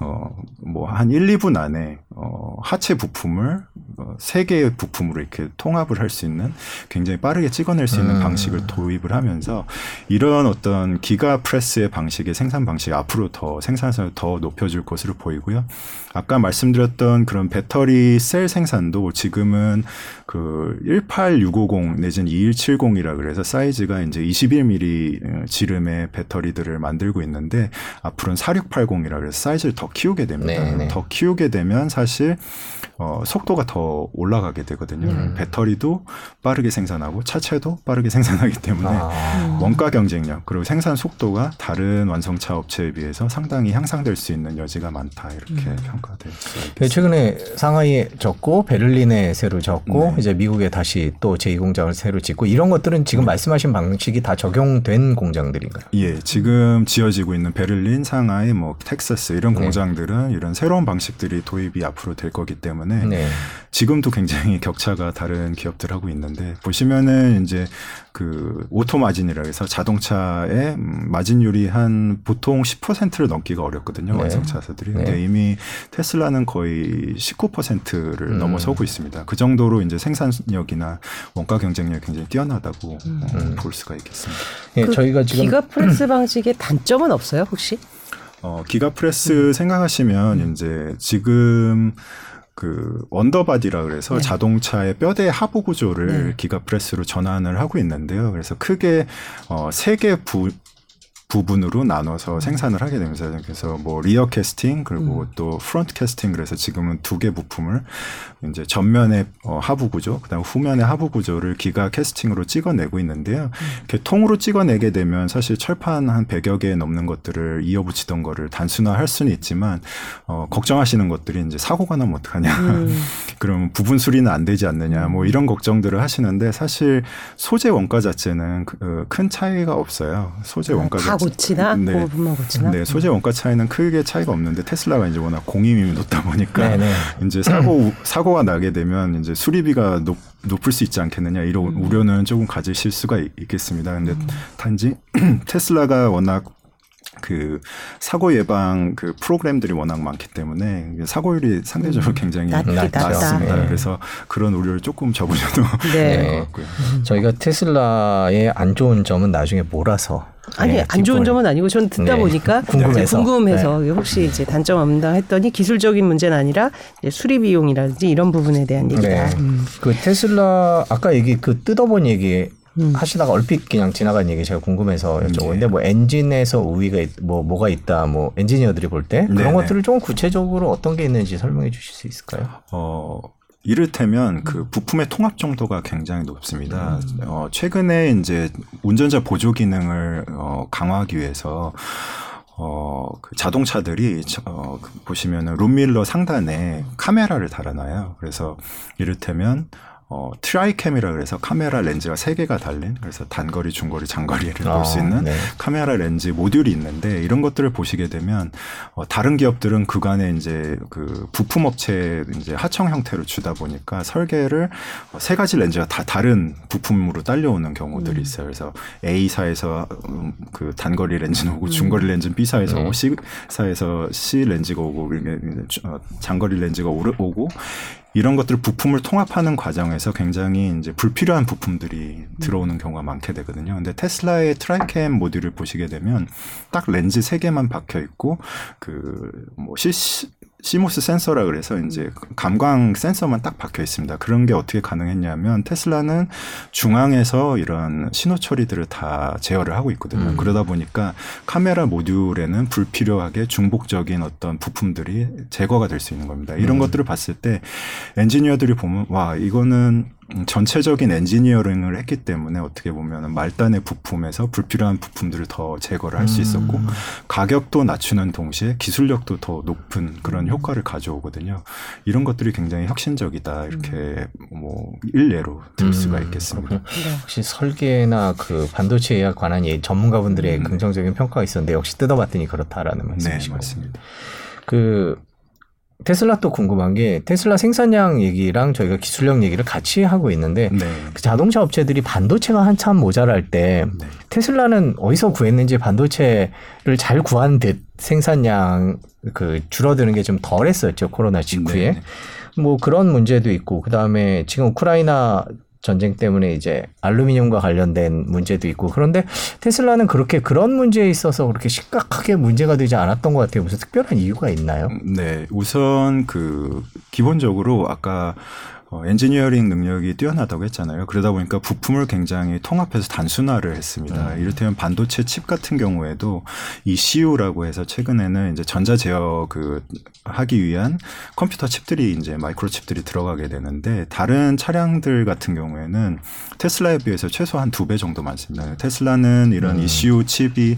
어, 뭐 한 일, 이 분 안에 어, 하체 부품을 어, 세 개의 부품으로 이렇게 통합을 할 수 있는 굉장히 빠르게 찍어낼 수 있는 음. 방식을 도입을 하면서 이런 어떤 기가프레스의 방식의 생산 방식이 앞으로 더 생산성을 더 높여줄 것으로 보이고요. 아까 말씀드렸던 그런 배터리 셀 생산도 지금은 그 일팔육오공 내지는 이일칠공이라 그래서 사이즈가 이제 이십일 밀리미터 지름의 배터리들을 만들고 있는데 앞으로는 사육팔공이라 그래서 사이즈를 더 키우게 됩니다. 네네. 더 키우게 되면 사실 어, 속도가 더 올라가게 되거든요. 음. 배터리도 빠르게 생산하고 차체도 빠르게 생산하기 때문에 아. 원가 경쟁력 그리고 생산 속도가 다른 완성차 업체에 비해서 상당히 향상될 수 있는 여지가 많다 이렇게 음. 평가될 수 있습니다. 최근에 상하이에 졌고 베를린에 새로 졌고 네. 이제 미국에 다시 또 제이 공장을 새로 짓고 이런 것들은 지금 네. 말씀하신 방식이 다 적용된 공장들인가요? 예, 지금 지어지고 있는 베를린, 상하이, 뭐 텍사스 이런 네. 공장들은 이런 새로운 방식들이 도입이 앞으로 될 거기 때문에 네. 지금도 굉장히 격차가 다른 기업들하고 있는데 보시면은 이제 그 오토 마진이라 해서 자동차의 마진율이 한 보통 십 퍼센트를 넘기가 어렵거든요. 네. 완성차사들이. 네. 근데 이미 테슬라는 거의 십구 퍼센트를 음. 넘어서고 있습니다. 그 정도로 이제 생산력이나 원가 경쟁력이 굉장히 뛰어나다고 음. 어, 볼 수가 있겠습니다. 네, 그 저희가 지금 기가프레스 방식의 단점은 없어요, 혹시? 어, 기가프레스 음. 생각하시면 음. 이제 지금 그 언더바디라 그래서 네. 자동차의 뼈대 하부 구조를 네. 기가프레스로 전환을 하고 있는데요. 그래서 크게 어, 세 개 부 부분으로 나눠서 생산을 하게 됩니다. 그래서 뭐 리어 캐스팅 그리고 음. 또 프론트 캐스팅 그래서 지금은 두 개 부품을 이제 전면의 어, 하부 구조, 그다음 후면의 하부 구조를 기가 캐스팅으로 찍어내고 있는데요. 음. 이렇게 통으로 찍어내게 되면 사실 철판 한 백여 개 넘는 것들을 이어붙이던 거를 단순화할 수는 있지만 어, 걱정하시는 것들이 이제 사고가 나면 어떡하냐, 음. 그러면 부분 수리는 안 되지 않느냐, 뭐 이런 걱정들을 하시는데 사실 소재 원가 자체는 그, 큰 차이가 없어요. 소재 원가 자체. 고치나 네. 고분만 고치나. 네, 소재 원가 차이는 크게 차이가 없는데 테슬라가 이제 워낙 공임이 높다 보니까 네네. 이제 사고 사고가 나게 되면 이제 수리비가 높, 높을 수 있지 않겠느냐 이런 음. 우려는 조금 가지실 수가 있겠습니다. 근데 음. 단지 테슬라가 워낙 그 사고 예방 그 프로그램들이 워낙 많기 때문에 사고율이 상대적으로 굉장히 낮습니다. 네. 그래서 그런 우려를 조금 접으셔도 네. 될 것 같고요. 음. 저희가 테슬라의 안 좋은 점은 나중에 몰아서. 아니 네, 안 좋은 점은 아니고 저는 듣다 네, 보니까 궁금해서, 궁금해서 네. 혹시 이제 단점 없나 했더니 기술적인 문제는 아니라 수리 비용이라든지 이런 부분에 대한 얘기다. 네. 음. 그 테슬라 아까 얘기 그 뜯어본 얘기 음. 하시다가 얼핏 그냥 지나간 얘기 제가 궁금해서 여쭤보는데 네. 뭐 엔진에서 우위가 있, 뭐 뭐가 있다 뭐 엔지니어들이 볼 때 그런 네네. 것들을 좀 구체적으로 어떤 게 있는지 설명해 주실 수 있을까요? 어. 이를테면 그 부품의 통합 정도가 굉장히 높습니다. 음. 어, 최근에 이제 운전자 보조 기능을 어, 강화하기 위해서 어, 그 자동차들이 어, 그 보시면은 룸밀러 상단에 카메라를 달아놔요. 그래서 이를테면 어, 트라이캠이라 그래서 카메라 렌즈가 세 개가 달린, 그래서 단거리, 중거리, 장거리를 볼 수 있는 아, 네. 카메라 렌즈 모듈이 있는데, 이런 것들을 보시게 되면 어, 다른 기업들은 그간에 이제 그 부품 업체에 이제 하청 형태로 주다 보니까 설계를 어, 세 가지 렌즈가 다 다른 부품으로 딸려오는 경우들이 있어요. 그래서 A사에서 음, 그 단거리 렌즈는 오고, 음. 중거리 렌즈는 B사에서 음. 오고, C사에서 C 렌즈가 오고, 장거리 렌즈가 오고, 이런 것들을 부품을 통합하는 과정에서 굉장히 이제 불필요한 부품들이 들어오는 경우가 많게 되거든요. 근데 테슬라의 트라이캠 모듈을 보시게 되면 딱 렌즈 세 개만 박혀 있고, 그 뭐 시시 시모스 센서라 그래서 이제 감광 센서만 딱 박혀 있습니다. 그런 게 어떻게 가능했냐면 테슬라는 중앙에서 이런 신호 처리들을 다 제어를 하고 있거든요. 음. 그러다 보니까 카메라 모듈에는 불필요하게 중복적인 어떤 부품들이 제거가 될 수 있는 겁니다. 이런 음. 것들을 봤을 때 엔지니어들이 보면 와, 이거는 전체적인 엔지니어링을 했기 때문에 어떻게 보면 말단의 부품에서 불필요한 부품들을 더 제거를 할 수 있었고, 음. 가격도 낮추는 동시에 기술력도 더 높은 그런 효과를 가져오거든요. 이런 것들이 굉장히 혁신적이다, 이렇게 음. 뭐 일례로 들 수가 있겠습니다. 음. 혹시 설계나 그 반도체에 관한 전문가분들의 음. 긍정적인 평가가 있었는데 역시 뜯어봤더니 그렇다라는 말씀이시고. 네, 맞습니다. 그 테슬라 또 궁금한 게, 테슬라 생산량 얘기랑 저희가 기술력 얘기를 같이 하고 있는데, 네. 그 자동차 업체들이 반도체가 한참 모자랄 때 네. 테슬라는 어디서 구했는지 반도체를 잘 구한 듯 생산량 그 줄어드는 게 좀 덜했었죠, 코로나 직후에. 네. 뭐 그런 문제도 있고, 그 다음에 지금 우크라이나 전쟁 때문에 이제 알루미늄과 관련된 문제도 있고, 그런데 테슬라는 그렇게 그런 문제에 있어서 그렇게 심각하게 문제가 되지 않았던 것 같아요. 무슨 특별한 이유가 있나요? 네, 우선 그 기본적으로 아까 어, 엔지니어링 능력이 뛰어나다고 했잖아요. 그러다 보니까 부품을 굉장히 통합해서 단순화를 했습니다. 음. 이를테면 반도체 칩 같은 경우에도 이 씨유라고 해서 최근에는 이제 전자 제어 그 하기 위한 컴퓨터 칩들이 이제 마이크로 칩들이 들어가게 되는데, 다른 차량들 같은 경우에는 테슬라에 비해서 최소한 두 배 정도 많습니다. 테슬라는 이런 음. 이 씨유 칩이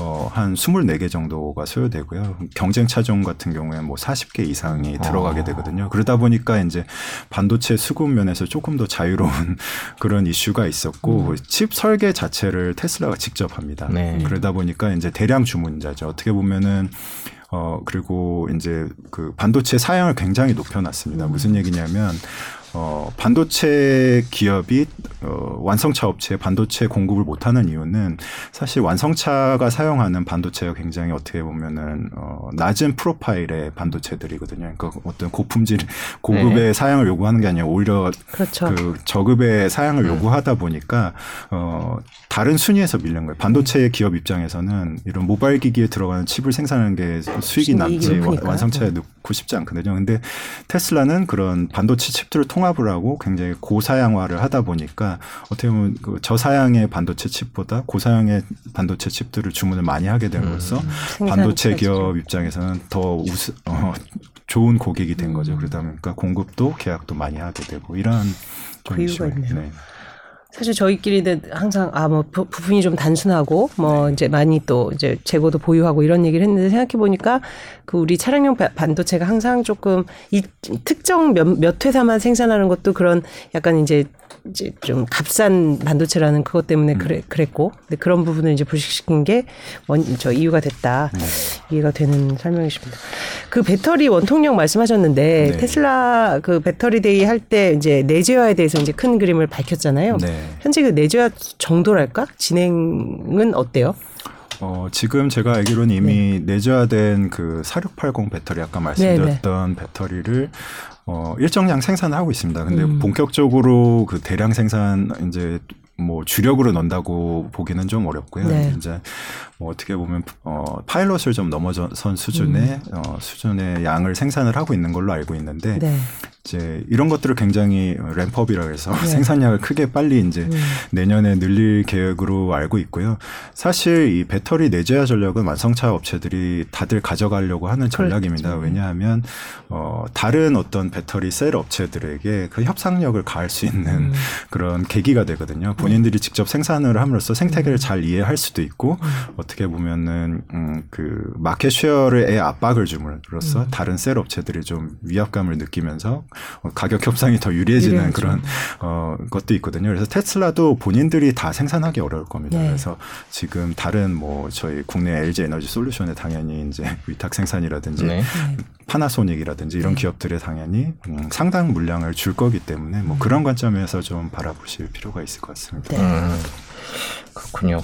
어, 한 스물네 개 정도가 소요되고요. 경쟁 차종 같은 경우에는 뭐 마흔 개 이상이 아. 들어가게 되거든요. 그러다 보니까 이제 반도체 수급 면에서 조금 더 자유로운 그런 이슈가 있었고, 음. 칩 설계 자체를 테슬라가 직접 합니다. 네. 그러다 보니까 이제 대량 주문자죠. 어떻게 보면은 어, 그리고 이제 그 반도체 사양을 굉장히 높여놨습니다. 음. 무슨 얘기냐면, 어, 반도체 기업이, 어, 완성차 업체에 반도체 공급을 못하는 이유는 사실 완성차가 사용하는 반도체가 굉장히 어떻게 보면은, 어, 낮은 프로파일의 반도체들이거든요. 그러니까 어떤 고품질, 고급의 네. 사양을 요구하는 게 아니라 오히려 그렇죠. 그 저급의 사양을 음. 요구하다 보니까, 어, 다른 순위에서 밀린 거예요. 반도체 기업 입장에서는 이런 모바일 기기에 들어가는 칩을 생산하는 게 수익이 남지 완성차에 넣고 싶지 않거든요. 근데 테슬라는 그런 반도체 칩들을 통합을 하고 굉장히 고사양화를 하다 보니까 어떻게 보면 그 저사양의 반도체 칩보다 고사양의 반도체 칩들을 주문을 많이 하게 됨으로써 음. 반도체 기업 입장에서는 더 우수, 어, 좋은 고객이 된 거죠. 그러다 보니까 공급도 계약도 많이 하게 되고, 이런 그 이유가 있네요. 네. 사실 저희끼리는 항상 아 뭐 부품이 좀 단순하고 뭐 이제 많이 또 이제 재고도 보유하고 이런 얘기를 했는데, 생각해 보니까 그 우리 차량용 반도체가 항상 조금 이 특정 몇, 몇 회사만 생산하는 것도 그런 약간 이제 이제 좀 값싼 반도체라는 그것 때문에 그래, 그랬고, 근데 그런 부분을 이제 불식시킨 게 원, 저 이유가 됐다. 네. 이해가 되는 설명이십니다. 그 배터리 원통력 말씀하셨는데, 네. 테슬라 그 배터리 데이 할 때 이제 내재화에 대해서 이제 큰 그림을 밝혔잖아요. 네. 현재 그 내재화 정도랄까? 진행은 어때요? 어, 지금 제가 알기로는 이미 네. 내재화된 그 사육팔공 배터리, 아까 말씀드렸던 네, 네. 배터리를 어, 일정량 생산을 하고 있습니다. 근데 음. 본격적으로 그 대량 생산, 이제 뭐 주력으로 넣는다고 보기는 좀 어렵고요. 네. 이제 뭐 어떻게 보면 어, 파일럿을 좀 넘어선 수준의 음. 어, 수준의 양을 생산을 하고 있는 걸로 알고 있는데, 네. 이제 이런 것들을 굉장히 램프업이라 해서 네. 생산량을 크게 빨리 이제 음. 내년에 늘릴 계획으로 알고 있고요. 사실 이 배터리 내재화 전략은 완성차 업체들이 다들 가져가려고 하는 전략입니다. 그렇죠. 왜냐하면 어, 다른 어떤 배터리 셀 업체들에게 그 협상력을 가할 수 있는 음. 그런 계기가 되거든요. 본인들이 직접 생산을 함으로써 생태계를 잘 이해할 수도 있고, 어떻게 보면은 음, 그 마켓 쉐어에 압박을 줌으로써 다른 셀 업체들이 좀 위압감을 느끼면서 가격 협상이 더 유리해지는 유리하죠. 그런 어, 것도 있거든요. 그래서 테슬라도 본인들이 다 생산하기 어려울 겁니다. 네. 그래서 지금 다른 뭐 저희 국내 엘지 에너지 솔루션에 당연히 이제 위탁 생산이라든지 네. 파나소닉이라든지 이런 네. 기업들에 당연히 음, 상당 물량을 줄 거기 때문에 뭐 음. 그런 관점에서 좀 바라보실 필요가 있을 것 같습니다. 네. 음, 그렇군요.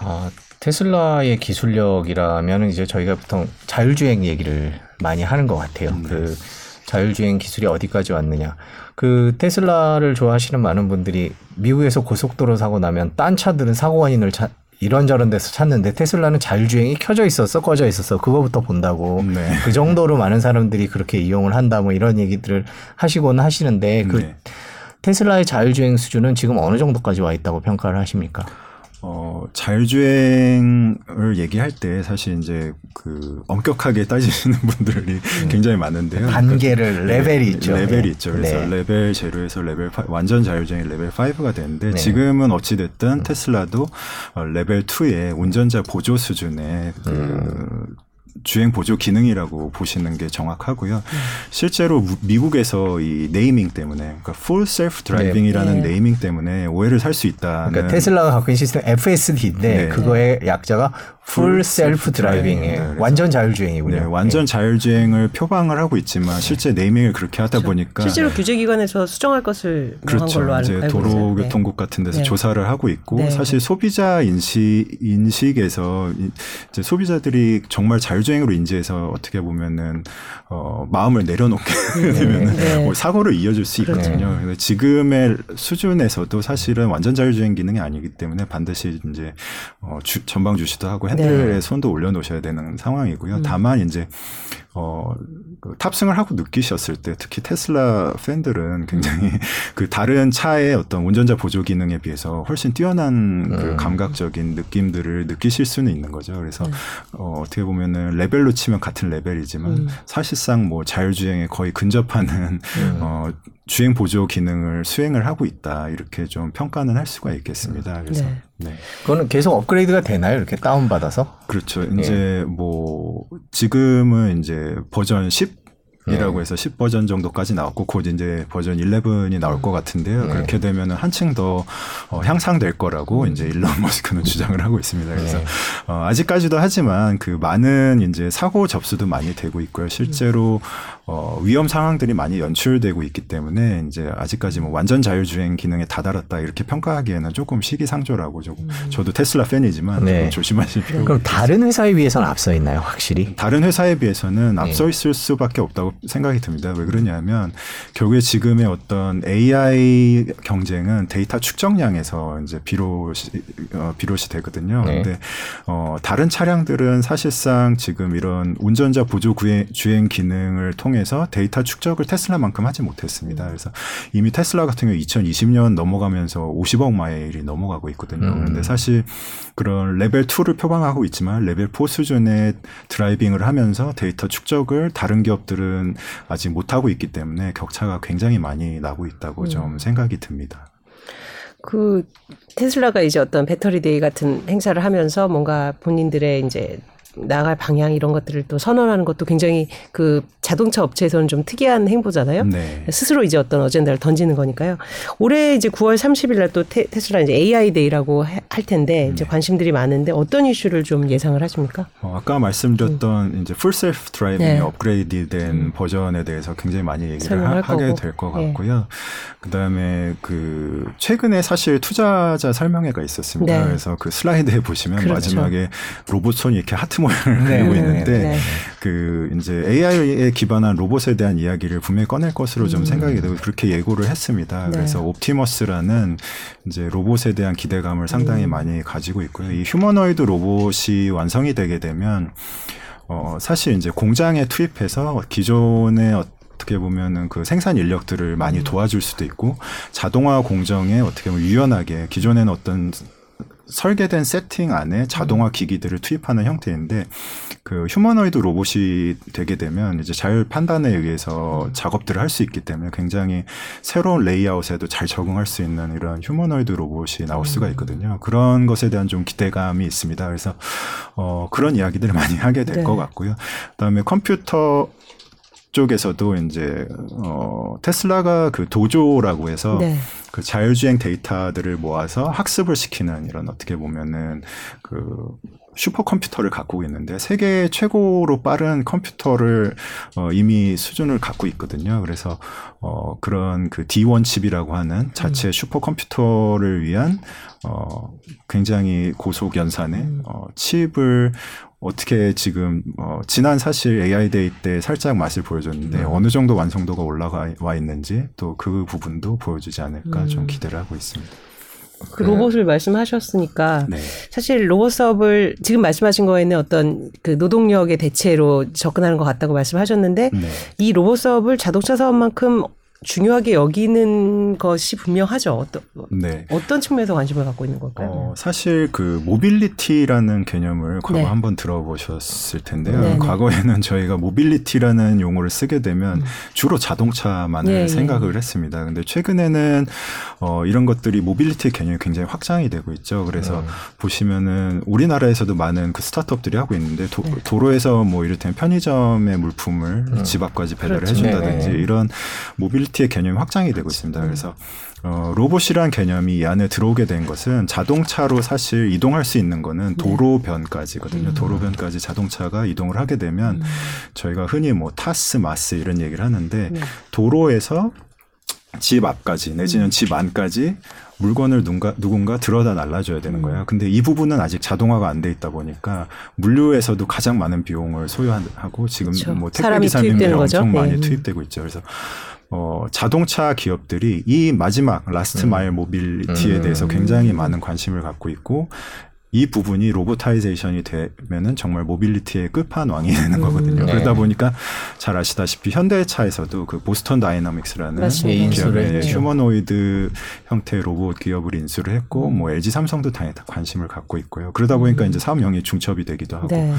아, 테슬라의 기술력이라면 이제 저희가 보통 자율주행 얘기를 많이 하는 것 같아요. 네. 그 자율주행 기술이 어디까지 왔느냐. 그 테슬라를 좋아하시는 많은 분들이 미국에서 고속도로 사고 나면 딴 차들은 사고 원인을 찾 이런저런 데서 찾는데 테슬라는 자율주행이 켜져 있었어, 꺼져 있었어. 그거부터 본다고. 네. 그 정도로 많은 사람들이 그렇게 이용을 한다 뭐 이런 얘기들을 하시곤 하시는데 그 네. 테슬라의 자율주행 수준은 지금 어느 정도까지 와 있다고 평가를 하십니까? 어, 자율주행을 얘기할 때 사실 이제 그 엄격하게 따지시는 분들이 음. 굉장히 많은데요. 단계를, 그러니까 레벨이 네, 있죠. 레벨이 네. 있죠. 그래서 네. 레벨 제로에서 레벨 오, 완전 자율주행이 레벨 오가 되는데 네. 지금은 어찌됐든 음. 테슬라도 레벨 이의 운전자 보조 수준의 그 음. 주행 보조 기능이라고 보시는 게 정확하고요. 음. 실제로 미국에서 이 네이밍 때문에, 그러니까 Full Self Driving이라는 네. 네이밍 때문에 오해를 살 수 있다는. 그러니까 테슬라가 갖고 있는 시스템 에프에스디인데 네. 그거의 약자가 Full Self Driving이에요. 네. 완전 자율주행이군요. 네. 완전 네. 자율주행을 표방을 하고 있지만 실제 네이밍을 그렇게 하다 그렇죠. 보니까 실제로 네. 규제기관에서 수정할 것을 그렇죠. 한 걸로 알고 있어요. 도로교통국 네. 같은 데서 네. 조사를 하고 있고 네. 사실 소비자 인식 인식에서 이제 소비자들이 정말 자율 주행으로 인지해서 어떻게 보면은 어, 마음을 내려놓게 네, 되면 네. 뭐 사고를 이어줄 수 있거든요. 네. 지금의 수준에서도 사실은 완전 자율주행 기능이 아니기 때문에 반드시 이제 어, 주, 전방 주시도 하고 핸들에 네. 손도 올려놓으셔야 되는 상황이고요. 음. 다만 이제 어, 그 탑승을 하고 느끼셨을 때 특히 테슬라 팬들은 굉장히 그 다른 차의 어떤 운전자 보조 기능에 비해서 훨씬 뛰어난 음. 그 감각적인 느낌들을 느끼실 수는 있는 거죠. 그래서 음. 어, 어떻게 보면은 레벨로 치면 같은 레벨이지만 음. 사실상 뭐 자율주행에 거의 근접하는 음. 어, 주행 보조 기능을 수행을 하고 있다 이렇게 좀 평가는 할 수가 있겠습니다. 그래서 네. 네. 그거는 계속 업그레이드가 되나요? 이렇게 다운 받아서? 그렇죠. 이제 네. 뭐 지금은 이제 버전 십 이라고 해서 십 버전 정도까지 나왔고 곧 이제 버전 십일이 나올 것 같은데요. 네. 그렇게 되면 한층 더 어, 향상될 거라고 음. 이제 일론 머스크는 주장을 하고 있습니다. 그래서 네. 어, 아직까지도 하지만 그 많은 이제 사고 접수도 많이 되고 있고요. 실제로 어, 위험 상황들이 많이 연출되고 있기 때문에 이제 아직까지 뭐 완전 자율주행 기능에 다다랐다 이렇게 평가하기에는 조금 시기상조라고 조금 음. 저도 테슬라 팬이지만 네. 조심하실 필요가 그럼 있겠습니다. 다른 회사에 비해서는 앞서 있나요, 확실히? 다른 회사에 비해서는 앞서 네. 있을 수밖에 없다고 생각이 듭니다. 왜 그러냐면 결국에 지금의 어떤 에이아이 경쟁은 데이터 축적량에서 이제 비롯이, 어, 비롯이 되거든요. 그런데 네. 어, 다른 차량들은 사실상 지금 이런 운전자 보조 구해, 주행 기능을 통해서 데이터 축적을 테슬라만큼 하지 못했습니다. 그래서 이미 테슬라 같은 경우 이천이십 년 넘어가면서 오십억 마일이 넘어가고 있거든요. 음. 근데 사실 그런 레벨 이를 표방하고 있지만 레벨 사 수준의 드라이빙을 하면서 데이터 축적을 다른 기업들은 아직 못하고 있기 때문에 격차가 굉장히 많이 나고 있다고 음. 좀 생각이 듭니다. 그 테슬라가 이제 어떤 배터리 데이 같은 행사를 하면서 뭔가 본인들의 이제 나갈 방향 이런 것들을 또 선언하는 것도 굉장히 그 자동차 업체에서는 좀 특이한 행보잖아요. 네. 스스로 이제 어떤 어젠다를 던지는 거니까요. 올해 이제 구월 삼십일 날 또 테슬라 이제 에이아이 데이라고 할 텐데 이제 네. 관심들이 많은데 어떤 이슈를 좀 예상을 하십니까? 어, 아까 말씀드렸던 음. 이제 풀 셀프 드라이빙이 네. 업그레이드된 음. 버전에 대해서 굉장히 많이 얘기를 하, 하게 될 것 같고요. 네. 그다음에 그 최근에 사실 투자자 설명회가 있었습니다. 네. 그래서 그 슬라이드에 보시면 그렇죠. 마지막에 로봇 손이 이렇게 하트 모양을 그리고 네, 있는데 네. 그 이제 에이아이에 기반한 로봇에 대한 이야기를 분명히 꺼낼 것으로 좀 음. 생각이 되고 그렇게 예고를 했습니다. 네. 그래서 옵티머스라는 이제 로봇에 대한 기대감을 상당히 음. 많이 가지고 있고요. 이 휴머노이드 로봇이 완성이 되게 되면 어 사실 이제 공장에 투입해서 기존의 어떻게 보면은 그 생산 인력들을 많이 음. 도와줄 수도 있고 자동화 공정에 어떻게 보면 유연하게 기존에는 어떤 설계된 세팅 안에 자동화 기기들을 투입하는 형태인데 그 휴머노이드 로봇이 되게 되면 이제 자율 판단에 의해서 음. 작업들을 할 수 있기 때문에 굉장히 새로운 레이아웃에도 잘 적응할 수 있는 이런 휴머노이드 로봇이 나올 음. 수가 있거든요. 그런 것에 대한 좀 기대감이 있습니다. 그래서 어, 그런 이야기들을 많이 하게 될 것 네. 같고요. 그다음에 컴퓨터 쪽에서도 이제 어, 테슬라가 그 도조라고 해서 네. 그 자율주행 데이터들을 모아서 학습을 시키는 이런 어떻게 보면은 그 슈퍼컴퓨터를 갖고 있는데 세계 최고로 빠른 컴퓨터를 어, 이미 수준을 갖고 있거든요. 그래서 어, 그런 그 디 원 칩이라고 하는 자체 음. 슈퍼컴퓨터를 위한 어, 굉장히 고속 연산의 음. 어, 칩을 어떻게 지금 어, 지난 사실 에이아이 데이 때 살짝 맛을 보여줬는데 음. 어느 정도 완성도가 올라와 있는지 또 그 부분도 보여주지 않을까 음. 좀 기대를 하고 있습니다. 그 로봇을 말씀하셨으니까 네. 사실 로봇 사업을 지금 말씀하신 거에는 어떤 그 노동력의 대체로 접근하는 것 같다고 말씀하셨는데 네. 이 로봇 사업을 자동차 사업만큼 중요하게 여기는 것이 분명하죠. 어떤, 네. 어떤 측면에서 관심을 갖고 있는 걸까요? 어, 사실 그 모빌리티라는 개념을 과거 네. 한번 들어보셨을 텐데요. 네네. 과거에는 저희가 모빌리티라는 용어를 쓰게 되면 음. 주로 자동차만을 네, 생각을 네. 했습니다. 근데 최근에는 어, 이런 것들이 모빌리티 개념이 굉장히 확장이 되고 있죠. 그래서 네. 보시면은 우리나라에서도 많은 그 스타트업들이 하고 있는데 도, 네. 도로에서 뭐 이를테면 편의점의 물품을 음. 집 앞까지 배달을 그렇죠. 해준다든지 네네. 이런 모빌리티 모빌리티의 개념이 확장이 되고 있습니다. 그래서 어, 로봇이란 개념이 이 안에 들어오게 된 것은 자동차로 사실 이동할 수 있는 거는 도로변까지거든요. 음. 도로변까지 자동차가 이동을 하게 되면 음. 저희가 흔히 뭐 타스, 마스 이런 얘기를 하는데 음. 도로에서 집 앞까지 내지는 음. 집 안까지 물건을 누군가, 누군가 들어다 날라줘야 되는 거예요. 근데 이 부분은 아직 자동화가 안 돼 있다 보니까 물류에서도 가장 많은 비용을 소요하고 지금 그렇죠. 뭐 택배 기사님들이 엄청 거죠? 많이 네. 투입되고 있죠. 그래서 어, 자동차 기업들이 이 마지막 라스트 음. 마일 모빌리티에 음. 대해서 굉장히 많은 관심을 갖고 있고 이 부분이 로보타이제이션이 되면은 정말 모빌리티의 끝판왕이 되는 거거든요. 음, 네. 그러다 보니까 잘 아시다시피 현대차에서도 그 보스턴 다이나믹스라는 맞습니다. 기업의 휴머노이드 형태의 로봇 기업을 인수를 했고, 뭐 엘지 삼성도 당연히 다 관심을 갖고 있고요. 그러다 보니까 음. 이제 사업 영역 중첩이 되기도 하고, 네.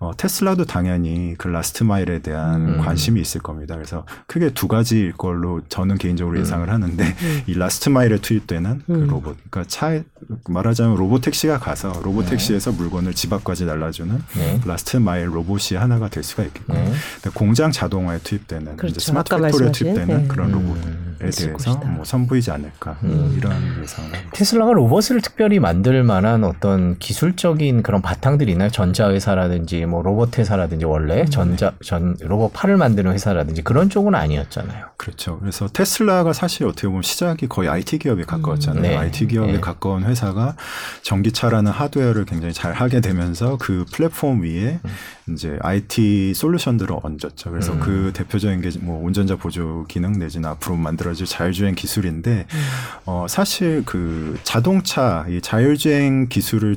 어, 테슬라도 당연히 그 라스트 마일에 대한 음. 관심이 있을 겁니다. 그래서 크게 두 가지일 걸로 저는 개인적으로 음. 예상을 하는데, 음. 이 라스트 마일에 투입되는 음. 그 로봇, 그러니까 차에 말하자면 로봇 택시가 가서 로봇 택시에서 네. 물건을 집 앞까지 날라주는 네. 라스트 마일 로봇이 하나가 될 수가 있겠고 네. 공장 자동화에 투입되는 그렇죠. 이제 스마트 팩토리에 투입되는 네. 그런 로봇에 음. 대해서 뭐 선보이지 않을까 음. 이런 예상을 합니다. 테슬라가 로봇을 특별히 만들 만한 어떤 기술적인 그런 바탕들이 있나요? 전자회사라든지 뭐 로봇 회사라든지 원래 음. 전자 전 로봇 팔을 만드는 회사라든지 그런 쪽은 아니었잖아요. 그렇죠. 그래서 테슬라가 사실 어떻게 보면 시작이 거의 아이티 기업에 가까웠잖아요. 음. 네. 아이티 기업에 네. 가까운 회사가 전기차라는 하드웨어를 굉장히 잘 하게 되면서 그 플랫폼 위에 음. 이제 아이티 솔루션들을 얹었죠. 그래서 음. 그 대표적인 게 뭐 운전자 보조 기능 내지는 앞으로 만들어질 자율주행 기술인데 음. 어, 사실 그 자동차 이 자율주행 기술을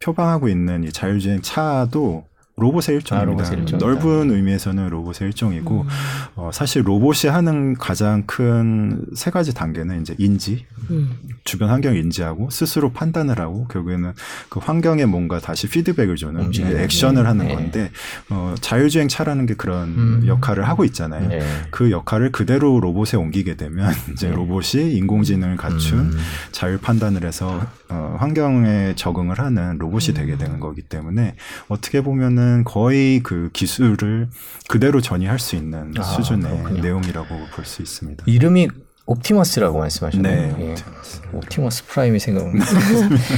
표방하고 있는 이 자율주행 차도 로봇의 일종입니다. 아, 로봇의 넓은 의미에서는 로봇의 일종이고 음. 어, 사실 로봇이 하는 가장 큰 세 가지 단계는 이제 인지, 음. 주변 환경 인지하고 스스로 판단을 하고 결국에는 그 환경에 뭔가 다시 피드백을 주는 음, 네. 액션을 하는 네. 건데 어, 자율주행 차라는 게 그런 음. 역할을 하고 있잖아요. 네. 그 역할을 그대로 로봇에 옮기게 되면 이제 네. 로봇이 인공지능을 갖춘 음. 자율 판단을 해서 어, 환경에 적응을 하는 로봇이 음. 되게 되는 거기 때문에 어떻게 보면은 거의 그 기술을 그대로 전이할 수 있는 아, 수준의 그렇군요. 내용이라고 볼 수 있습니다. 이름이 옵티머스라고 말씀하셨네요. 네, 예. 옵티머스. 옵티머스 프라임이 생각납니다.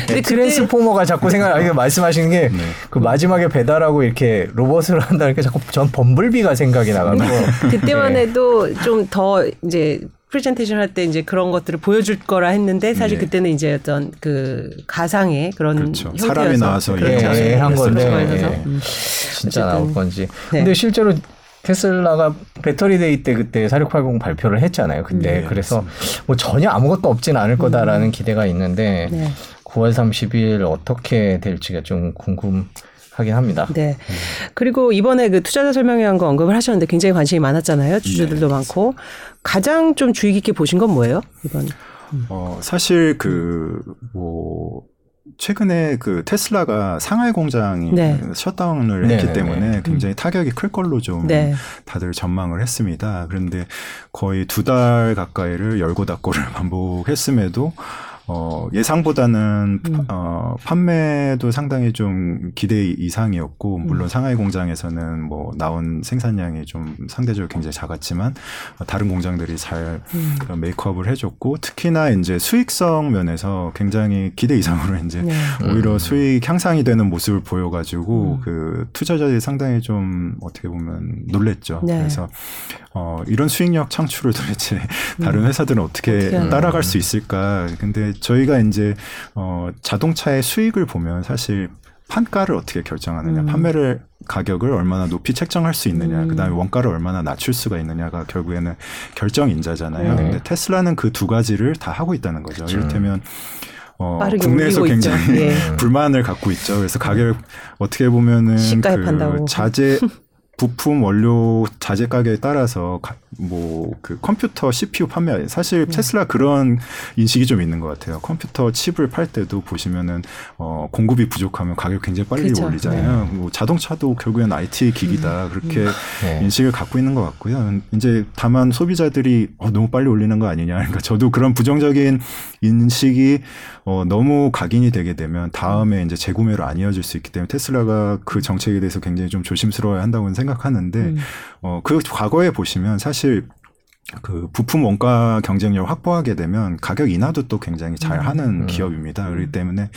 근데 트랜스포머가 자꾸 생각, 이게 말씀하시는 게 그 네. 마지막에 배달하고 이렇게 로봇을 한다 이렇게 자꾸 전 범블비가 생각이 나가지고 그때만 네. 해도 좀 더 이제. 프레젠테이션 할 때 이제 그런 것들을 보여줄 거라 했는데 사실 네. 그때는 이제 어떤 그 가상의 그런 그렇죠. 형태여서 사람이 나와서 예, 한 건데 진짜 나올 건지. 네. 근데 실제로 테슬라가 배터리 데이 때 그때 사육팔공 발표를 했잖아요. 근데 네, 그래서 맞습니다. 뭐 전혀 아무것도 없진 않을 거다라는 음. 기대가 있는데 네. 구월 삼십일 어떻게 될지가 좀 궁금. 하긴 합니다. 네. 음. 그리고 이번에 그 투자자 설명회한 거 언급을 하셨는데 굉장히 관심이 많았잖아요. 주주들도 네. 많고 가장 좀 주의 깊게 보신 건 뭐예요? 이번. 음. 어 사실 그 뭐. 최근에 그 테슬라가 상하이 공장이 네. 셧다운을 네, 했기 네, 때문에 네. 굉장히 타격이 클 걸로 좀 네. 다들 전망을 했습니다. 그런데 거의 두 달 가까이를 열고 닫고를 반복했음에도 어, 예상보다는 음. 어, 판매도 상당히 좀 기대 이상이었고, 물론 음. 상하이 공장에서는 뭐 나온 생산량이 좀 상대적으로 굉장히 작았지만 다른 공장들이 잘 음. 메이크업을 해줬고, 특히나 이제 수익성 면에서 굉장히 기대 이상으로 이제 네. 오히려 음. 수익 향상이 되는 모습을 보여가지고 음. 그 투자자들이 상당히 좀 어떻게 보면 놀랬죠. 네. 그래서 어, 이런 수익력 창출을 도대체 다른 음. 회사들은 어떻게, 어떻게 따라갈 수 있을까? 근데 저희가 이제 어, 자동차의 수익을 보면 사실 판가를 어떻게 결정하느냐, 음. 판매를 가격을 얼마나 높이 책정할 수 있느냐, 음. 그다음에 원가를 얼마나 낮출 수가 있느냐가 결국에는 결정인자잖아요. 네. 근데 테슬라는 그 두 가지를 다 하고 있다는 거죠. 그렇죠. 이를테면 어, 국내에서 굉장히 예. 불만을 갖고 있죠. 그래서 가격 어떻게 보면은 시가에 그 판다고. 자재 부품 원료 자재 가격에 따라서 뭐 그 컴퓨터 씨피유 판매, 사실 테슬라 그런 인식이 좀 있는 것 같아요. 컴퓨터 칩을 팔 때도 보시면은 어 공급이 부족하면 가격 굉장히 빨리 그렇죠. 올리잖아요. 네. 뭐 자동차도 결국엔 아이티 기기다 음. 그렇게 네. 인식을 갖고 있는 것 같고요. 이제 다만 소비자들이 어, 너무 빨리 올리는 거 아니냐, 그러니까 저도 그런 부정적인 인식이 어, 너무 각인이 되게 되면 다음에 이제 재구매로 안 이어질 수 있기 때문에 테슬라가 그 정책에 대해서 굉장히 좀 조심스러워야 한다고는 생각합니다. 하는데 음. 어, 그 과거에 보시면 사실 그 부품 원가 경쟁력을 확보하게 되면 가격 인하도 또 굉장히 잘하는 음. 기업입니다. 음. 그렇기 때문에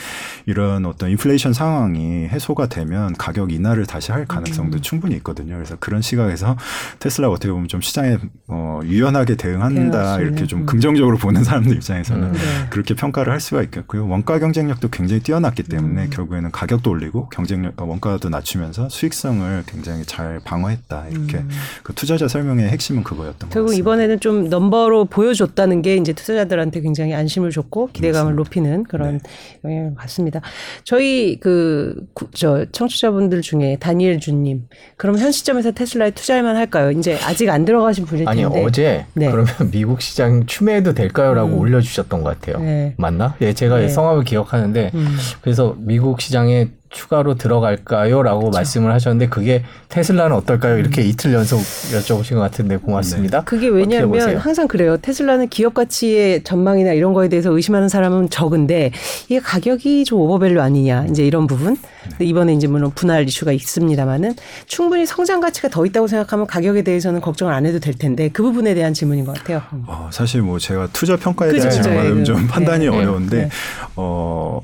이런 어떤 인플레이션 상황이 해소가 되면 가격 인하를 다시 할 가능성도 음. 충분히 있거든요. 그래서 그런 시각에서 테슬라가 어떻게 보면 좀 시장에 어, 유연하게 대응한다, 네, 이렇게 좀 음. 긍정적으로 보는 사람들 입장에서는 음. 네. 그렇게 평가를 할 수가 있겠고요. 원가 경쟁력도 굉장히 뛰어났기 때문에 음. 결국에는 가격도 올리고 경쟁력, 원가도 낮추면서 수익성을 굉장히 잘 방어했다, 이렇게 음. 그 투자자 설명의 핵심은 그거였던 것 같습니다. 이번에는 좀 넘버로 보여줬다는 게 이제 투자자들한테 굉장히 안심을 줬고 기대감을 맞습니다. 높이는 그런 네. 영향을 받습니다. 저희 그 저 청취자분들 중에 다니엘 주님, 그럼 현 시점에서 테슬라에 투자할만 할까요? 이제 아직 안 들어가신 분일 텐데. 아니 어제 네. 그러면 미국 시장 추매해도 될까요라고 음. 올려주셨던 것 같아요. 네. 맞나? 예, 제가 네. 성함을 기억하는데 음. 그래서 미국 시장에 추가로 들어갈까요? 라고 그렇죠. 말씀을 하셨는데, 그게 테슬라는 어떨까요? 이렇게 음. 이틀 연속 여쭤보신 것 같은데 고맙습니다. 네. 그게 왜냐하면 항상 그래요. 테슬라는 기업 가치의 전망이나 이런 거에 대해서 의심하는 사람은 적은데, 이게 가격이 좀 오버밸류 아니냐, 이제 이런 부분. 네. 이번에 이제 물론 분할 이슈가 있습니다만은 충분히 성장 가치가 더 있다고 생각하면 가격에 대해서는 걱정을 안 해도 될 텐데, 그 부분에 대한 질문인 것 같아요. 어, 사실 뭐 제가 투자 평가에 대한 질문은 좀 판단이 네. 어려운데, 네. 어,